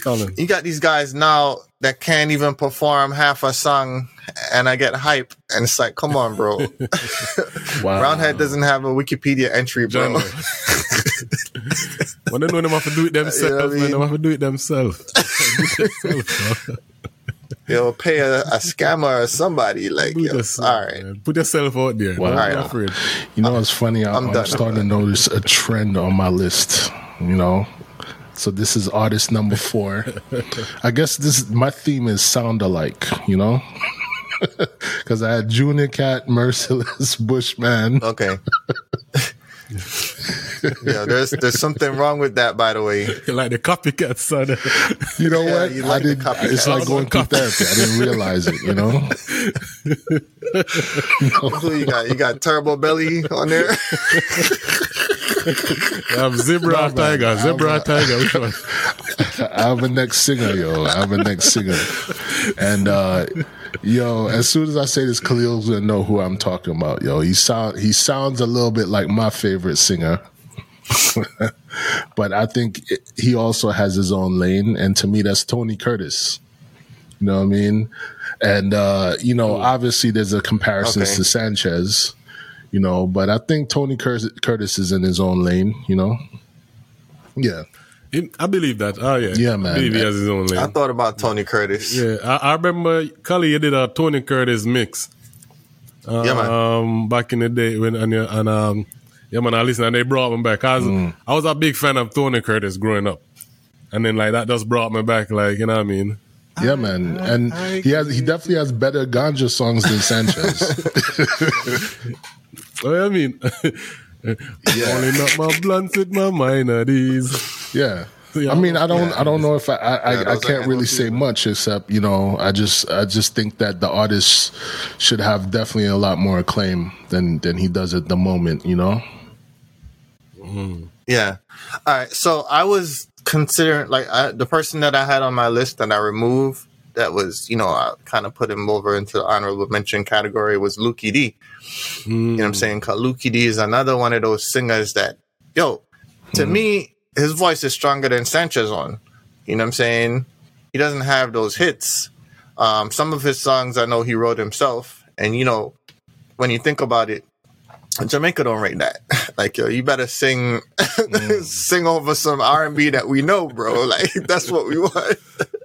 you got these guys now that can't even perform half a song, and I get hype, and it's like, come on, bro. Wow. Roundhead doesn't have a Wikipedia entry, bro. When they know them have to do it themselves, you know I mean? They have to do it themselves. Yo, pay a, a scammer or somebody. Like, put yo, yourself, all right, man. Put yourself out there. Wow. Right, afraid. You know, I'm, it's funny. I, I'm, I'm starting to notice a trend on my list. You know, so this is artist number four. I guess this my theme is sound alike. You know, because I had Junior Cat, Merciless, Bushman. Okay. Yeah, there's there's something wrong with that, by the way. Like the copycat, son. You know yeah, what? You like I didn't. It's like going through therapy. I didn't realize it. You know. No. You got you got Turbo Belly on there. I'm Zebra no, Tiger. Zebra I'm a, Tiger. Which one? I have a next singer, yo. I have a next singer, and uh, yo, as soon as I say this, Khalil's gonna know who I'm talking about, yo. He sound he sounds a little bit like my favorite singer, but I think it, he also has his own lane, and to me, that's Tony Curtis. You know what I mean? And uh, you know, oh. obviously, there's a comparison okay. to Sanchez. You know, but I think Tony Cur- Curtis is in his own lane, you know? Yeah. It, I believe that. Oh, yeah. Yeah, man. I believe he has his own lane. I thought about Tony Curtis. Yeah. I, I remember, Cully, you did a Tony Curtis mix. Um, yeah, man. Um, back in the day when, and, and um, yeah, man, I listened and they brought me back. I was, mm. I was a big fan of Tony Curtis growing up. And then, like, that just brought me back, like, you know what I mean? Yeah, man, and he has—he definitely has better ganja songs than Sanchez. Well, I mean, yeah. Only not my blunts with my minor these. Yeah, I mean, I don't, yeah. I don't know if I, I, yeah, I, I can't really say much except you know, I just, I just think that the artist should have definitely a lot more acclaim than than he does at the moment, you know. Mm. Yeah. All right. So I was. Considering like I, the person that I had on my list that I removed, that was you know I kind of put him over into the honorable mention category was Luki D. Mm. You know what I'm saying? Luki D is another one of those singers that yo to mm. me his voice is stronger than Sanchez on. You know what I'm saying? He doesn't have those hits. Um, some of his songs I know he wrote himself, and you know when you think about it, Jamaica don't rate that. Like, yo, you better sing, mm. sing over some R and B that we know, bro. Like, that's what we want.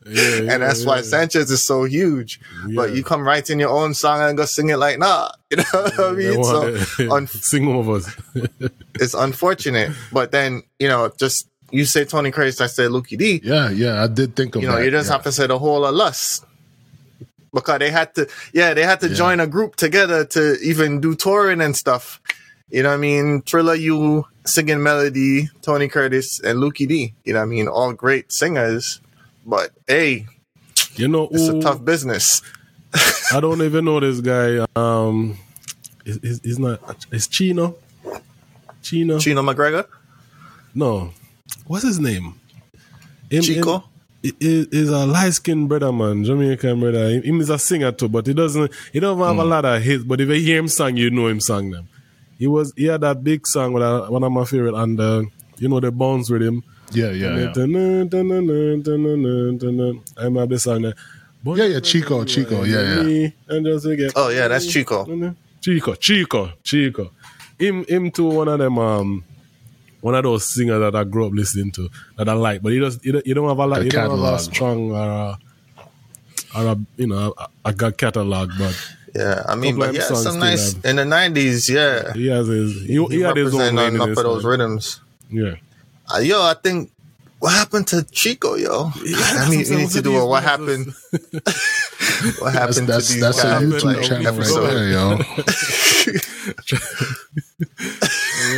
Yeah, yeah, and that's yeah, why yeah. Sanchez is so huge. Yeah. But you come writing your own song and go sing it like, nah. You know what I mean? So, un- sing over us. It's unfortunate. But then, you know, just, you say Tony Craze, I say Luki D. Yeah, yeah, I did think of that. You know, that, you just yeah. have to say the whole of Lust. Because they had to, yeah, they had to yeah. join a group together to even do touring and stuff. You know what I mean? Trilla U, singing Melody, Tony Curtis, and Luki D. You know what I mean? All great singers. But, hey, you know, it's ooh, a tough business. I don't even know this guy. Um, He's, he's not... It's Chino. Chino. Chino McGregor? No. What's his name? Him, Chico? Him, He is a light-skinned brother, man. Jamaican brother. He, he is a singer too, but he doesn't. He don't have mm. a lot of hits. But if you hear him sing, you know him sing them. He was. He had that big song with a, one of my favorite, and uh, you know the bounce with him. Yeah, yeah. yeah. I remember this song there. Yeah, yeah. Chico, Chico. Yeah, yeah. And just get, oh yeah, that's Chico. Chico, Chico, Chico. Him, him too. One of them. Um, One of those singers that I grew up listening to, that I like, but he does. You don't have a lot. You don't have a strong, or a, or a, you know, a good catalog. But yeah, I mean, but yeah, some nice have. In the nineties. Yeah, he has his. He, he, he had his own lane enough of those rhythms. Yeah, uh, yo, I think what happened to Chico, yo? Yeah, I mean, you need to do a what happened. What happened that's, to these that's guys? That's a YouTube like, channel episode, right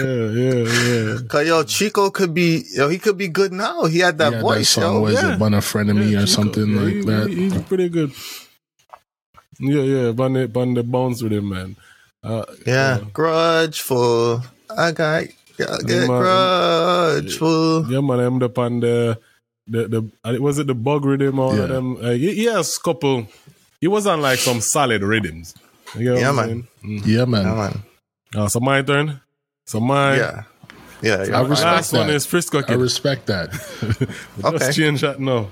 there, yo. Yeah, yeah, yeah. Cause yo, Chico could be, yo, he could be good now. He had that yeah, voice, that song yo. Was yeah. it "Bun a Frenemy" yeah, or Chico, something yeah, like he, that? He, he's pretty good. Yeah, yeah, bun the, bun the bounce with him, man. Uh, yeah, uh, grudgeful. I got, I get grudgeful. Yeah, man, I'm the pan the, the the was it the bug rhythm or yeah. them? Uh, yes, couple. It wasn't like some solid rhythms. You know yeah, man. Mm-hmm. yeah, man. Yeah, man. Uh, so my turn. So mine, yeah, yeah. yeah. I respect last that. One is Frisco Kid. I respect that. Okay, change that now.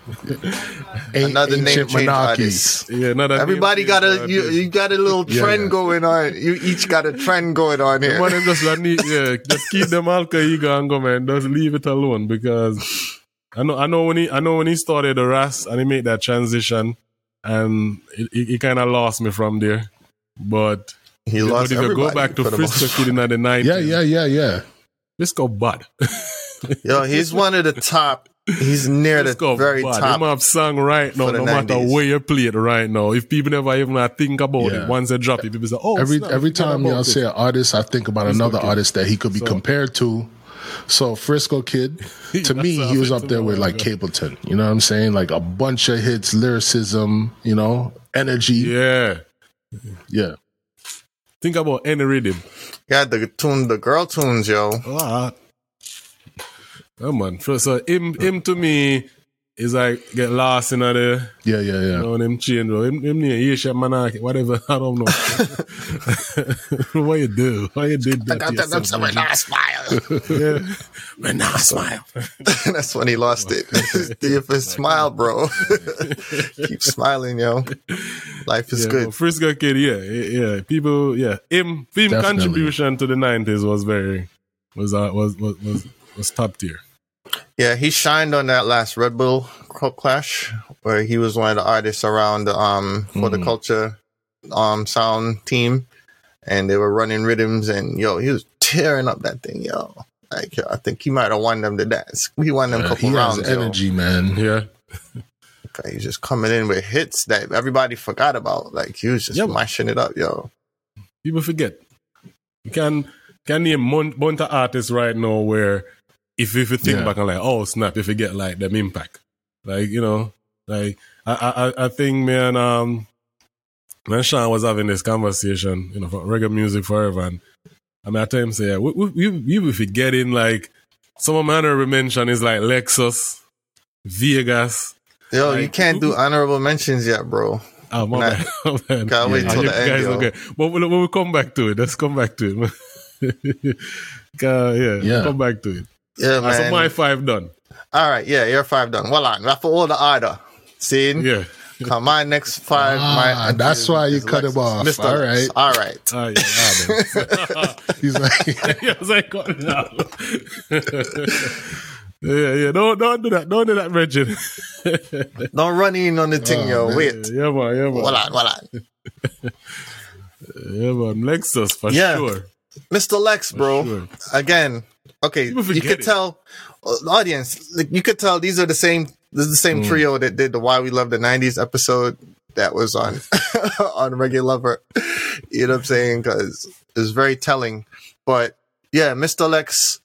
A- another name change. Yeah, another. Everybody name got a you, you. got a little trend yeah, yeah. going on. You each got a trend going on here. One of just like yeah, just keep them alka ego and go, man. Just leave it alone because I know I know when he I know when he started the R A S and he made that transition and it, it, it kind of lost me from there, but. He you lost know, if you go back to Frisco Kid in the nineties. Yeah, yeah, yeah, yeah. Frisco bud. Yo, he's one of the top. He's near Frisco the very bud. Top. Him have sung right now, no nineties. Matter where you play it right now. If people never even like, think about yeah. it, once they drop it, people say, oh, Every, every time y'all say an artist, I think about Frisco another Kid. Artist that he could be so. Compared to. So Frisco Kid, to me, he was up there with like yeah. Capleton. You know what I'm saying? Like a bunch of hits, lyricism, you know, energy. Yeah. Yeah. Think about any rhythm. Yeah, the tune, the girl tunes, yo. Ah, oh, man. So him, him to me is like get lost in there. Yeah, yeah, yeah. You know, and him change, bro. Him, him near Asia Manaki, whatever. I don't know. What you do? Why you did that? I got them when I smile. Yeah, when I smile. That's when he lost it. If it's smile, bro. Keep smiling, yo. Life is yeah, good. Frisco Kid, yeah, yeah. People, yeah. Him, him contribution to the nineties was very, was uh, was was was, was top tier. Yeah, he shined on that last Red Bull Clash, where he was one of the artists around the um for mm. the culture, um sound team, and they were running rhythms, and yo, he was tearing up that thing, yo. Like, yo, I think he might have won them to dance. He won them a yeah, couple he rounds. He has energy, yo. Man. Yeah. Okay, he's just coming in with hits that everybody forgot about. Like, he was just yep. mashing it up, yo. People forget. You can can name a bunch of artists right now where if, if you think yeah. back and like, oh, snap, if you get like them impact. Like, you know, like, I I, I think me and, um, me and Sean was having this conversation, you know, for Reggae Music Forever. And I mean, I tell him, say, yeah, we, we, we, we forgetting, like, some of my honorable mention is like Lexus, Vegas. Yo, like, you can't do honorable mentions yet, bro. Oh, my bad. Oh, man. Can't wait yeah. till the end, yo. Okay. But we'll, we'll come back to it. Let's come back to it. uh, yeah, yeah. Come back to it. Yeah, man. So my five done. All right, yeah, your five done. Well on. That's for all the order. See? Yeah. Come my next five. Ah, my, that's why you cut Lexus. Him off. Mister All right. All right. All right. He's like, yeah, I was like, oh, no. yeah, yeah. Don't, don't do that. Don't do that, Reggie. Don't run in on the thing, oh, yo. Man. Wait. Yeah, man. Yeah, man. Hold on, hold on. Yeah, man. Lexus, for yeah. sure. Mister Lex, bro. Sure. Again, okay. You, you could it. tell, audience, like, you could tell these are the same. This is the same trio mm. that did the Why We Love the nineties episode that was on on Reggae Lover. You know what I'm saying? Because it's very telling. But yeah, Mister Lex,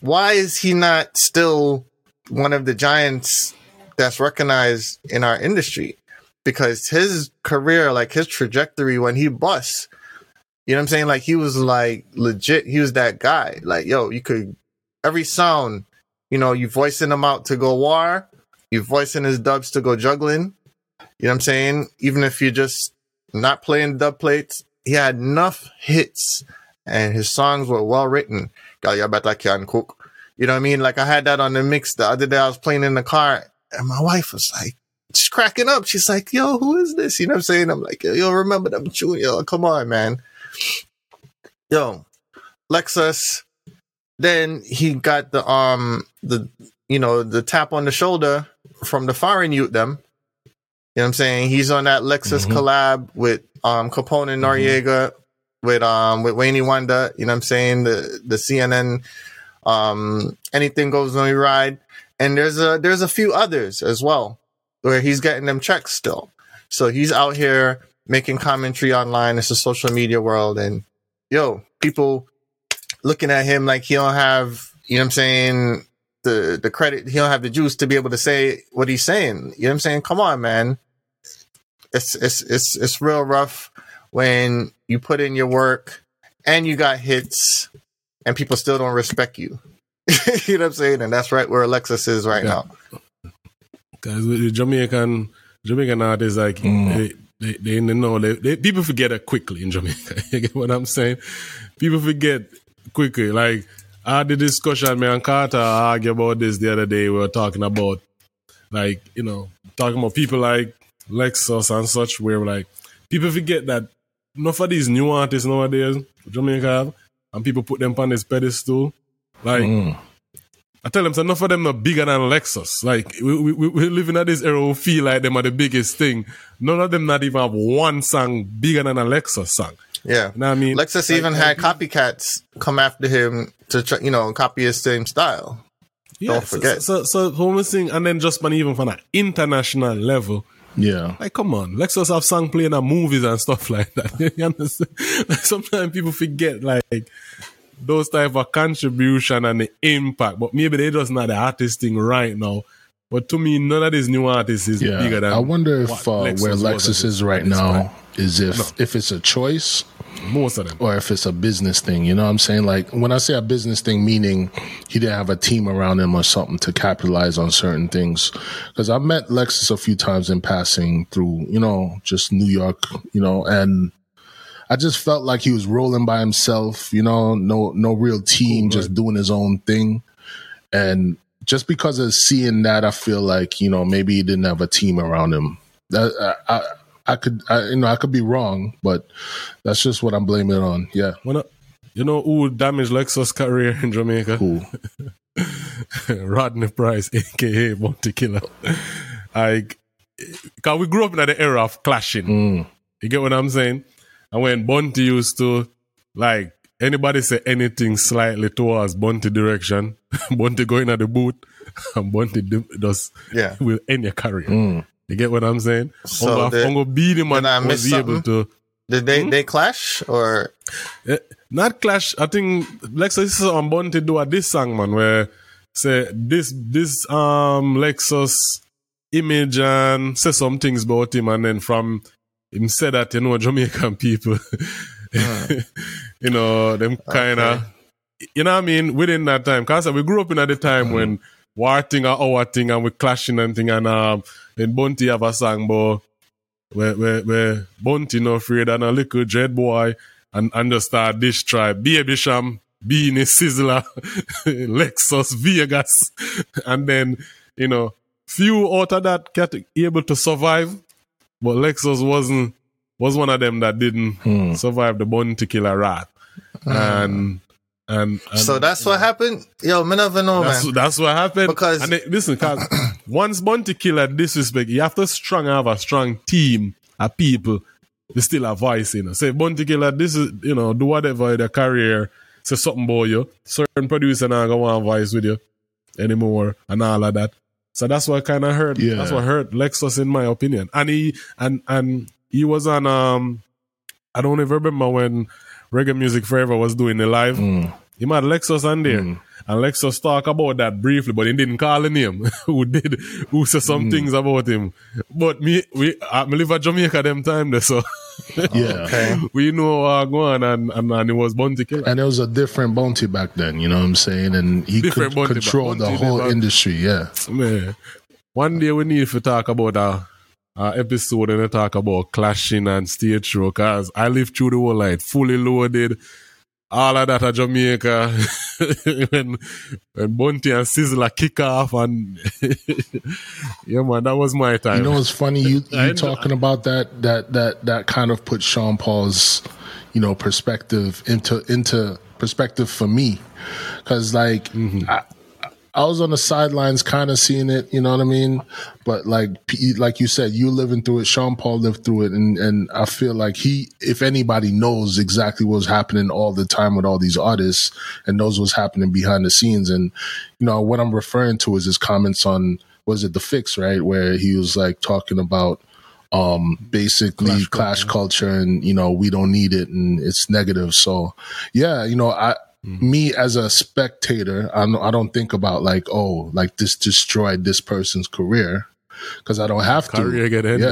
why is he not still one of the giants that's recognized in our industry? Because his career, like his trajectory when he busts, you know what I'm saying? Like he was like legit. He was that guy. Like, yo, you could, every sound, you know, you voicing them out to go war. You're voicing his dubs to go juggling. You know what I'm saying? Even if you're just not playing dub plates, he had enough hits and his songs were well written. You know what I mean? Like I had that on the mix the other day. I was playing in the car and my wife was like, she's cracking up. She's like, yo, who is this? You know what I'm saying? I'm like, yo, yo remember them Junior. Come on, man. Yo, Lexus. Then he got the, um, the, you know, the tap on the shoulder from the foreign Ute them. You know what I'm saying? He's on that Lexus mm-hmm. collab with um, Capone and Noriega, mm-hmm. with um with Wayne Wanda. You know what I'm saying? The the C N N, um, anything goes on your ride. And there's a there's a few others as well where he's getting them checks still. So he's out here making commentary online. It's a social media world, and yo, people looking at him like he don't have. You know what I'm saying? The, the credit, he don't have the juice to be able to say what he's saying. You know what I'm saying? Come on, man. It's it's it's it's real rough when you put in your work and you got hits and people still don't respect you. You know what I'm saying? And that's right where Lexus is right yeah. now. Because the Jamaican Jamaican artists like mm. they, they they know they, they people forget it quickly in Jamaica. You get what I'm saying? People forget quickly, like. I had the discussion, me and Carter argue about this the other day. We were talking about, like, you know, talking about people like Lexus and such, where, like, people forget that enough of these new artists nowadays, Jamaica have, and people put them on this pedestal. Like, mm. I tell them, so enough of them are bigger than Lexus. Like, we, we, we're living at this era, we feel like them are the biggest thing. None of them not even have one song bigger than a Lexus song. Yeah. You know what I mean? Lexus like, even like, had copycats come after him to, try, you know, copy his same style. Yeah, don't forget. So, so, so we're saying, and then just man, even from an international level. Yeah. Like, come on. Lexus have song playing at movies and stuff like that. You understand? Like, sometimes people forget, like, those type of contribution and the impact. But maybe they just not the artist thing right now. But to me, none of these new artists is yeah. bigger than I wonder if uh, Lexus where Lexus is right now. Right. Is if no. if it's a choice, most of them, or if it's a business thing, you know what I'm saying? Like when I say a business thing, meaning he didn't have a team around him or something to capitalize on certain things. Because I've met Lexus a few times in passing through, you know, just New York, you know, and I just felt like he was rolling by himself, you know, no no real team, cool, just right. doing his own thing. And just because of seeing that, I feel like, you know, maybe he didn't have a team around him. That I. I I could, I, you know, I could be wrong, but that's just what I'm blaming it on. Yeah. When I, you know who damaged Lexus' career in Jamaica? Who? Rodney Price, a k a. Bounty Killer. Like, because we grew up in the era of clashing. Mm. You get what I'm saying? And when Bounty used to, like, anybody say anything slightly towards Bounty direction, Bounty going at the boot, and Bounty does yeah. will end your career. Mm. You get what I'm saying? So Ongo, did, Ongo beat him and I was something? Able to. Did they hmm? they clash or yeah, not clash? I think Lexus and Bounty do at this song, man, where say this this um Lexus image and say some things about him, and then from him said that, you know, Jamaican people, huh. you know, them kind of, okay. you know what I mean, within that time, because we grew up in at the time mm-hmm. when. War thing or our thing, and we're clashing and thing. And um, and Bounty have a song, but where where where Bounty no afraid and a little dread boy, and and just start this tribe, Baby Sham, Beanie, Sizzler, Lexus Vegas, and then you know few out of that cat able to survive, But Lexus wasn't was one of them that didn't hmm. survive the Bounty Killer rat. And, and and so that's what know. happened. Yo, me never know, that's, man. That's what happened. Because and it, listen, cause once Bounty Killer disrespect, you have to strong have a strong team of people. They still have voice, you know. Say Bounty Killer, this is you know, do whatever in their career. Say something about you. Certain producer not gonna want voice with you anymore and all of that. So that's what kind of hurt. Yeah. That's what hurt Lexus, in my opinion. And he and and he was on. Um, I don't even remember when Reggae Music Forever was doing the live. Mm. He had Lexus on there, mm. and Lexus talk about that briefly, but he didn't call the name. who did? Who said some mm. things about him? But me, we, I live at Jamaica them time there, so. Yeah, okay. We know uh, go on and, and, and it was Bounty Killer. And it was a different Bounty back then, you know what I'm saying? And he different could control the whole back. industry, yeah. Man, one day we need to talk about a, a episode and talk about clashing and stage show, because I lived through the whole life, fully loaded, all of that at Jamaica. when, when Bounty and Sizzler kick off and yeah, man, that was my time. You know, it's funny you, you talking about that, that that that kind of put Sean Paul's, you know, perspective into into perspective for me, because like mm-hmm. I, I was on the sidelines, kind of seeing it, you know what I mean. But like like you said, you living through it. Sean Paul lived through it, and and I feel like he, if anybody, knows exactly what's happening all the time with all these artists, and knows what's happening behind the scenes. And you know what I'm referring to is his comments on, was it The Fix, right, where he was like talking about um basically clash, clash culture. culture, and you know, we don't need it, and it's negative. So yeah, you know, I. Mm-hmm. Me as a spectator, I'm, I don't think about like, oh, like this destroyed this person's career, because I don't have to. Career get ended,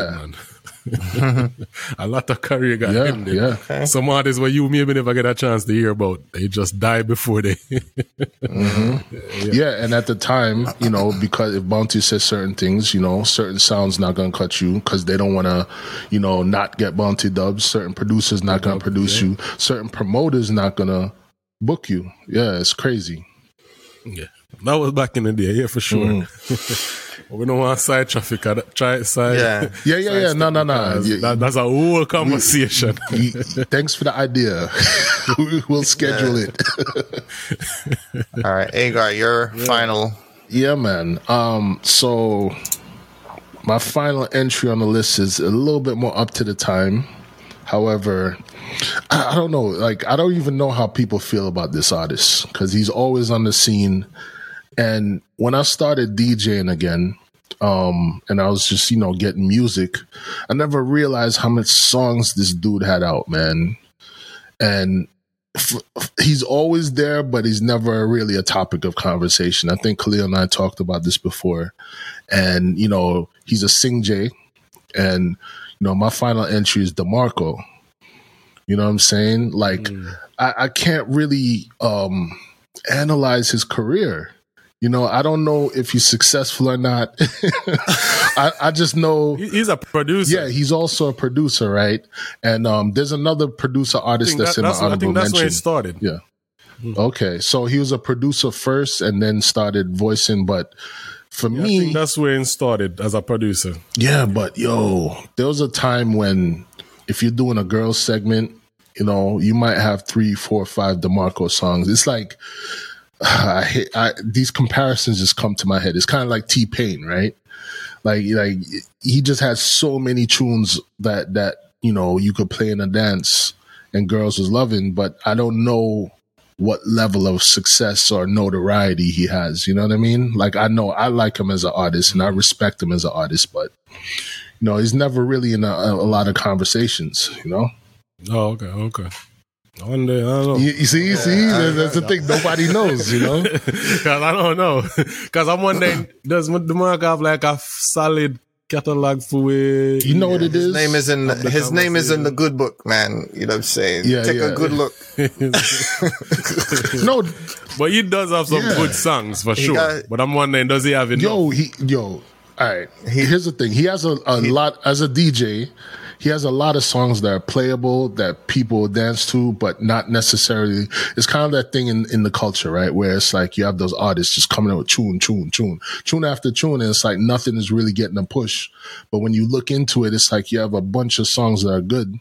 yeah. man. A lot of career got yeah, ended. Yeah. Okay. Some artists where you maybe never get a chance to hear about, they just die before they. mm-hmm. yeah. yeah, and at the time, you know, because if Bounty says certain things, you know, certain sounds not gonna cut you because they don't want to, you know, not get Bounty dubs. Certain producers not gonna okay. produce you. Certain promoters not gonna book you. Yeah, it's crazy. Yeah, that was back in the day. Yeah, for sure. Mm. We don't want side traffic. Try side. Yeah, yeah, yeah. yeah. No, no, no. Yeah. That, that's a whole conversation. We, we, thanks for the idea. we, we'll schedule yeah. it. All right, Agar, your yeah. final. Yeah, man. Um, so my final entry on the list is a little bit more up to the time. However, I don't know. Like, I don't even know how people feel about this artist, because he's always on the scene. And when I started DJing again, um, and I was just, you know, getting music, I never realized how much songs this dude had out, man. And f- he's always there, but he's never really a topic of conversation. I think Khalil and I talked about this before. And, you know, he's a Sing J, and you know, my final entry is DeMarco. You know what I'm saying? Like, mm. I, I can't really um, analyze his career. You know, I don't know if he's successful or not. I, I just know he's a producer. Yeah, he's also a producer, right? And um, there's another producer artist that's that, in the honorable mention. I think that's mention. where it started. Yeah. Mm. Okay, so he was a producer first, and then started voicing, but. For yeah, me, I think that's where it started, as a producer. Yeah, but yo, there was a time when if you're doing a girl segment, you know, you might have three, four, five DeMarco songs. It's like I hate I, these comparisons just come to my head. It's kind of like T-Pain, right? Like, like he just had so many tunes that that you know you could play in a dance and girls was loving. But I don't know what level of success or notoriety he has. You know what I mean? Like, I know I like him as an artist and I respect him as an artist, but, you know, he's never really in a, a lot of conversations, you know? Oh, okay, okay. One day, I don't know. You, you see, you see, yeah, that's the thing. Nobody knows, you know? Because I don't know. Because I'm wondering, does DeMarco have like a solid catalog for it? You know yeah, what it his is? Name is in, his name is in the good book, man. You know what I'm saying? Yeah, Take yeah. a good look. No, but he does have some yeah. good songs for he sure. Got, but I'm wondering, does he have enough? Yo, he, yo, all right. Here's the thing. He has a, a he, lot, as a D J, he has a lot of songs that are playable, that people dance to, but not necessarily. It's kind of that thing in, in the culture, right? Where it's like you have those artists just coming out with tune, tune, tune, tune after tune, and it's like nothing is really getting a push. But when you look into it, it's like you have a bunch of songs that are good,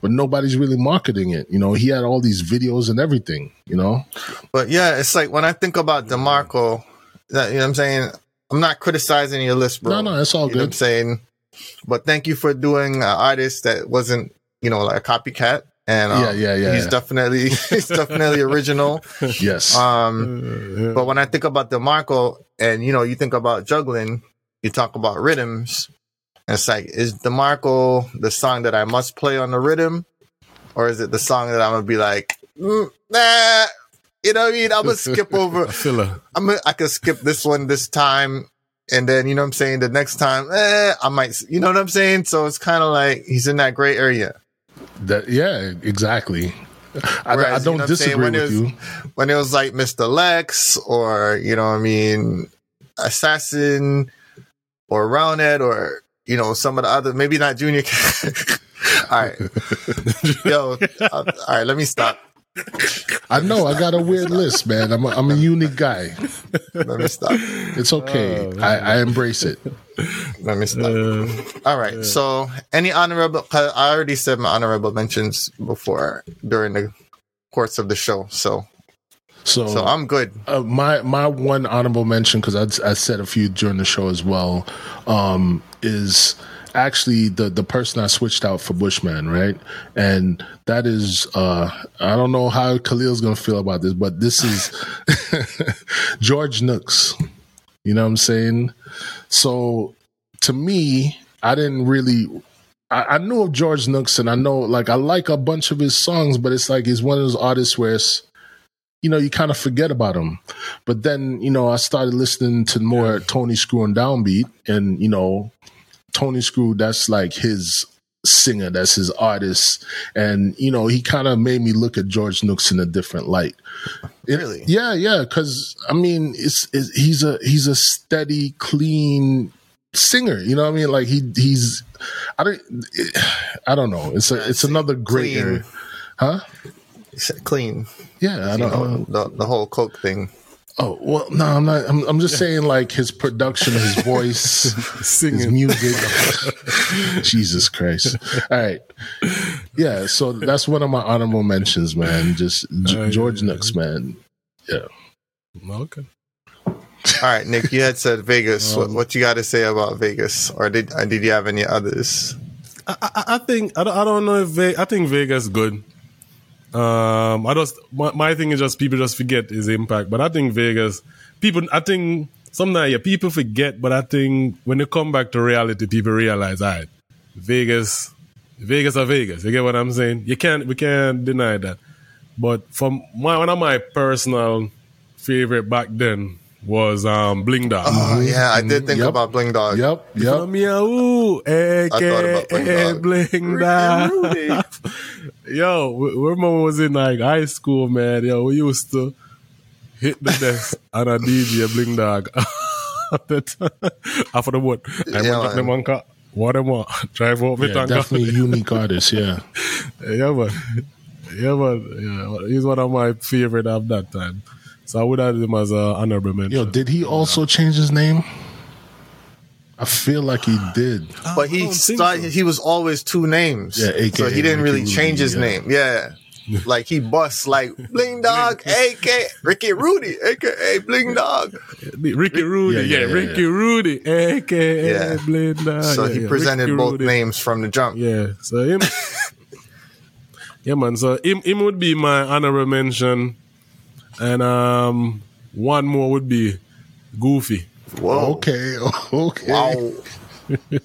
but nobody's really marketing it. You know, he had all these videos and everything, you know? But yeah, it's like when I think about DeMarco, that, you know what I'm saying? I'm not criticizing your list, bro. No, no, it's all you good. Know what I'm saying? But thank you for doing an artist that wasn't, you know, like a copycat. And um, yeah, yeah, yeah, he's yeah. definitely he's definitely original. Yes. Um, but when I think about DeMarco and, you know, you think about juggling, you talk about rhythms. It's like, is DeMarco the song that I must play on the rhythm? Or is it the song that I'm going to be like, mm, nah, you know what I mean? I'm going to skip over. I'm gonna, I can skip this one this time. And then, you know what I'm saying? The next time, eh, I might, you know what I'm saying? So it's kind of like he's in that gray area. That, yeah, exactly. I, Whereas, I don't you know disagree with was, you. When it was like Mister Lex or, you know what I mean, Assassin or Roundhead or... You know, some of the other, maybe not Junior Cat. All right. Yo, all right, let me stop. I know, I got a weird list, man. I'm a, I'm a unique guy. Let me stop. It's okay. Oh, I, I embrace it. Let me stop. Uh, all right. Yeah. So, any honorable, I already said my honorable mentions before during the course of the show. So, So, so I'm good. Uh, my my one honorable mention, because I, I said a few during the show as well, um, is actually the, the person I switched out for Bushman, right? And that is, uh, I don't know how Khalil's going to feel about this, but this is George Nooks. You know what I'm saying? So to me, I didn't really... I, I knew of George Nooks, and I know, like, I like a bunch of his songs, but it's like he's one of those artists where it's, you know, you kind of forget about him. But then, you know, I started listening to more yeah. Tony Screw and Downbeat. And, you know, Tony Screw, that's like his singer, that's his artist. And, you know, he kind of made me look at George Nooks in a different light. It, really? Yeah, yeah. Because, I mean, it's, it's he's a he's a steady, clean singer. You know what I mean? Like, he he's... I don't, I don't know. It's a, it's another great area. Huh? Clean. Yeah, I don't know, the, the whole Coke thing. Oh, well, no, I'm not. I'm, I'm just saying, like, his production, his voice, singing, his music. Jesus Christ. All right. Yeah, so that's one of my honorable mentions, man. Just G- George Nooks, man. Yeah. Okay. All right, Nick, you had said Vegas. Um, what, what you got to say about Vegas? Or did, or did you have any others? I, I, I think, I don't, I don't know if Vegas, I think Vegas good. Um, I just my, my thing is just people just forget his impact, but I think Vegas people. I think sometimes yeah, people forget, but I think when they come back to reality, people realize, all right, Vegas, Vegas are Vegas. You get what I'm saying? You can't we can't deny that. But from my, one of my personal favorite back then was um, Bling Dawg. Oh yeah, I did think yep. about Bling Dawg. Yep, yep. From Yahoo, I thought about Bling Dawg. Bling Dawg. Yo, when I was in like high school, man, yo, we used to hit the desk on a D J Bling Dawg after the boat. I want to them car, water more, drive over with yeah, definitely unique artist, yeah. yeah, but yeah, but yeah, he's one of my favorite of that time. So I would add him as an honorable mention. Yo, did he also change his name? I feel like he did, but he started, so. He was always two names, yeah, A K A, so he didn't really Ricky change Rudy, his yeah. name. Yeah, like he busts like Bling Dawg, A K A Ricky Rudy, A K A Bling Dawg, Ricky Rudy, yeah, yeah, yeah, yeah Ricky yeah. Rudy, A K A yeah. Bling Dawg. So yeah, he yeah. presented Ricky both Rudy. Names from the jump. Yeah, so him, yeah, man. So him, him would be my honorable mention, and um, one more would be Goofy. Whoa. Okay, okay. Wow.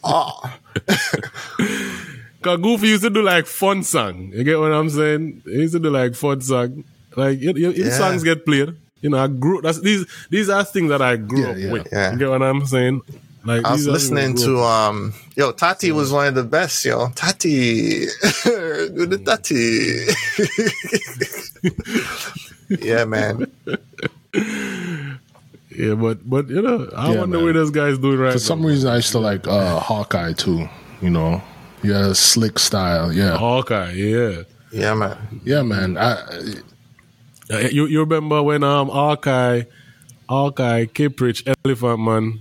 Ah. Because Goofy used to do like fun song. You get what I'm saying? He used to do like fun song. Like, his yeah. songs get played. You know, I grew, that's, these these are things that I grew yeah, up yeah, with. Yeah. You get what I'm saying? Like, I was listening to, um, yo, Tati yeah. was one of the best, yo. Tati. Do the Tati. Yeah, man. Yeah, but, but you know, I yeah, wonder man. What this guy's doing right now. For some now. Reason, I used to like uh, Hawkeye, too, you know. Yeah, slick style. Yeah, Hawkeye. Yeah, yeah, man. Yeah, man. I, I, you you remember when um Hawkeye, Hawkeye, Caprich, Elephant Man,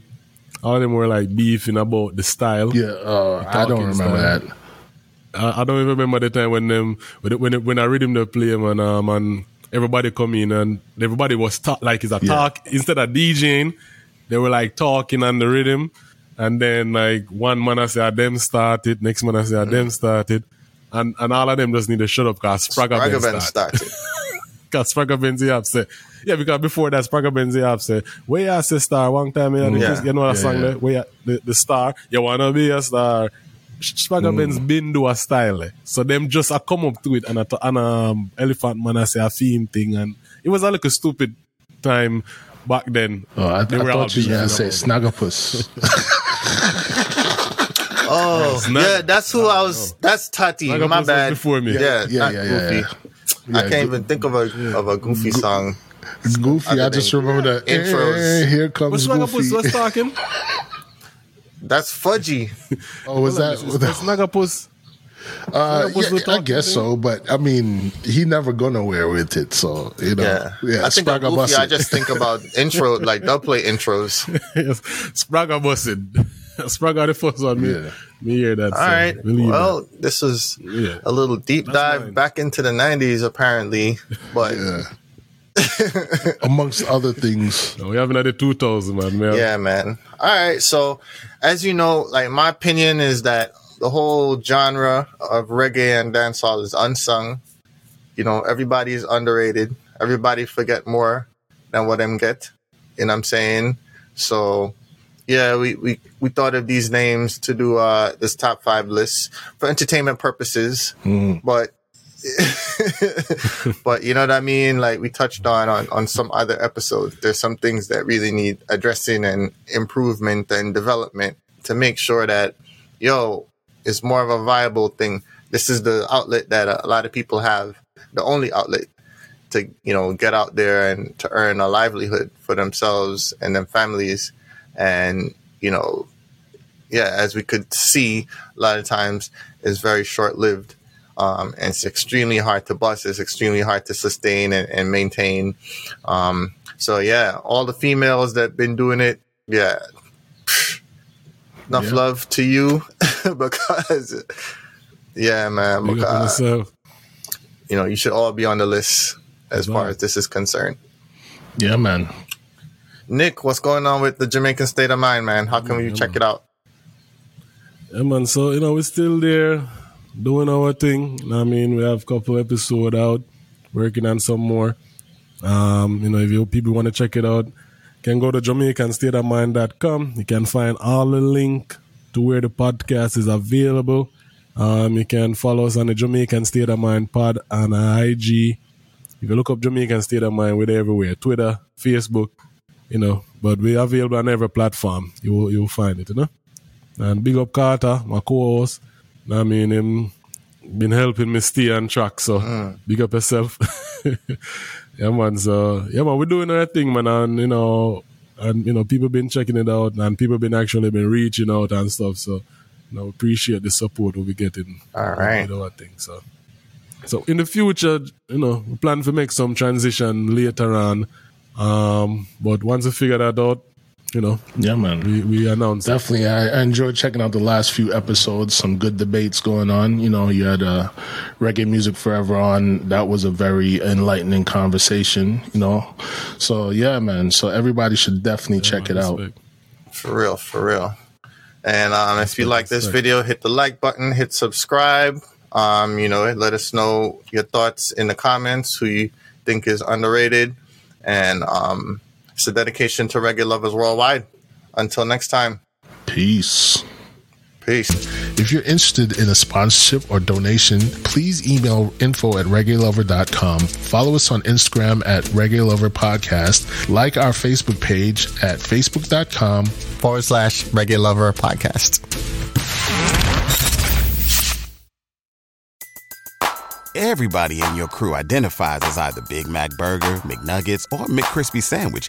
all of them were like beefing about the style. Yeah, uh, I don't remember style. that. I, I don't even remember the time when them when when, when I read him the play, man, um, and everybody come in and everybody was talk like it's a yeah. talk instead of DJing. They were like talking on the rhythm. And then, like, one man I say, I them started. Next man I say, I mm-hmm. them started. And and all of them just need to shut up because Spragga Benz started. started. Because Spragga Benz upset. Yeah, because before that, Spragga Benz upset. Where I say star one time, mm-hmm. you, yeah. you know that yeah, song yeah. there? Where the, the star, you want to be a star. Spragga mm. Benz been do a style. Eh? So them just I come up to it and, I, and um, Elephant Man I say a theme thing. And it was a little stupid time back then. Oh, I, th- I thought you were going to say Snaggapus. Oh, yeah, yeah, that's who I was. That's Tati. Snaggapus, my bad. Before me. Yeah, yeah, yeah, yeah, yeah, yeah. yeah. I can't go- even think of a of a Goofy go- song. Goofy, I just remember yeah. the intros. Hey, here comes What's Goofy. What's talking? That's Fudgy. Oh, was that Snaggapus? Uh, yeah, I guess so, but I mean, he never go nowhere with it, so you know. Yeah, yeah, I think of Goofy, I just think about intro, like they'll play intros. Yes. Spragga bussin', Spragga the first one. Me, yeah. me hear that. All so. right. Believe well, that. This is yeah. a little deep That's dive mine. back into the nineties, apparently, but. Yeah. Amongst other things, no, we have another two thousand, man. man. Yeah, man. All right, so as you know, like my opinion is that the whole genre of reggae and dancehall is unsung. You know, everybody is underrated. Everybody forget more than what them get. You know what I'm saying? So, yeah, we, we, we thought of these names to do uh, this top five list for entertainment purposes. Mm. But, but you know what I mean? Like, we touched on, on, on some other episodes. There's some things that really need addressing and improvement and development to make sure that, yo, it's more of a viable thing. This is the outlet that a lot of people have, the only outlet to, you know, get out there and to earn a livelihood for themselves and their families. And, you know, yeah, as we could see, a lot of times it's very short-lived. Um, and it's extremely hard to bust. It's extremely hard to sustain and, and maintain. Um, so, yeah, all the females that have been doing it, yeah, Enough yeah. love to you because, yeah, man, because, you know, you should all be on the list as yeah. far as this is concerned. Yeah, man. Nick, what's going on with the Jamaican State of Mind, man? How can yeah, we check man. it out? Yeah, man. So, you know, we're still there doing our thing. I mean, we have a couple episodes out, working on some more. Um, you know, if you people want to check it out, can go to Jamaican State of Mind dot com. You can find all the link to where the podcast is available. Um, you can follow us on the Jamaican State of Mind pod on I G. If you look up Jamaican State of Mind, we're everywhere. Twitter, Facebook, you know. But we're available on every platform. You will, you'll find it, you know. And big up Carter, my co-host. I mean, him been helping me stay on track, so mm. big up yourself. Yeah, man. So, yeah, man, we're doing our thing, man. And, you know, and, you know, people been checking it out and people been actually been reaching out and stuff. So, you know, appreciate the support we'll be getting. All right. You know, I think so. So, in the future, you know, we plan to make some transition later on. Um, but once we figure that out, you know, yeah, man, we, we announced definitely. I, I enjoyed checking out the last few episodes. Some good debates going on. You know, you had uh, Reggae Music Forever on. That was a very enlightening conversation. You know, so yeah, man. So everybody should definitely yeah, check man, it respect. out. For real, for real. And um, if you like this video, hit the like button, hit subscribe. Um, you know, let us know your thoughts in the comments. Who you think is underrated, and um. It's a dedication to reggae lovers worldwide. Until next time. Peace. Peace. If you're interested in a sponsorship or donation, please email info at reggae lover dot com. Follow us on Instagram at Reggae Lover Podcast. Like our Facebook page at facebook dot com forward slash Reggae Lover Podcast. Everybody in your crew identifies as either Big Mac Burger, McNuggets, or McCrispy Sandwich.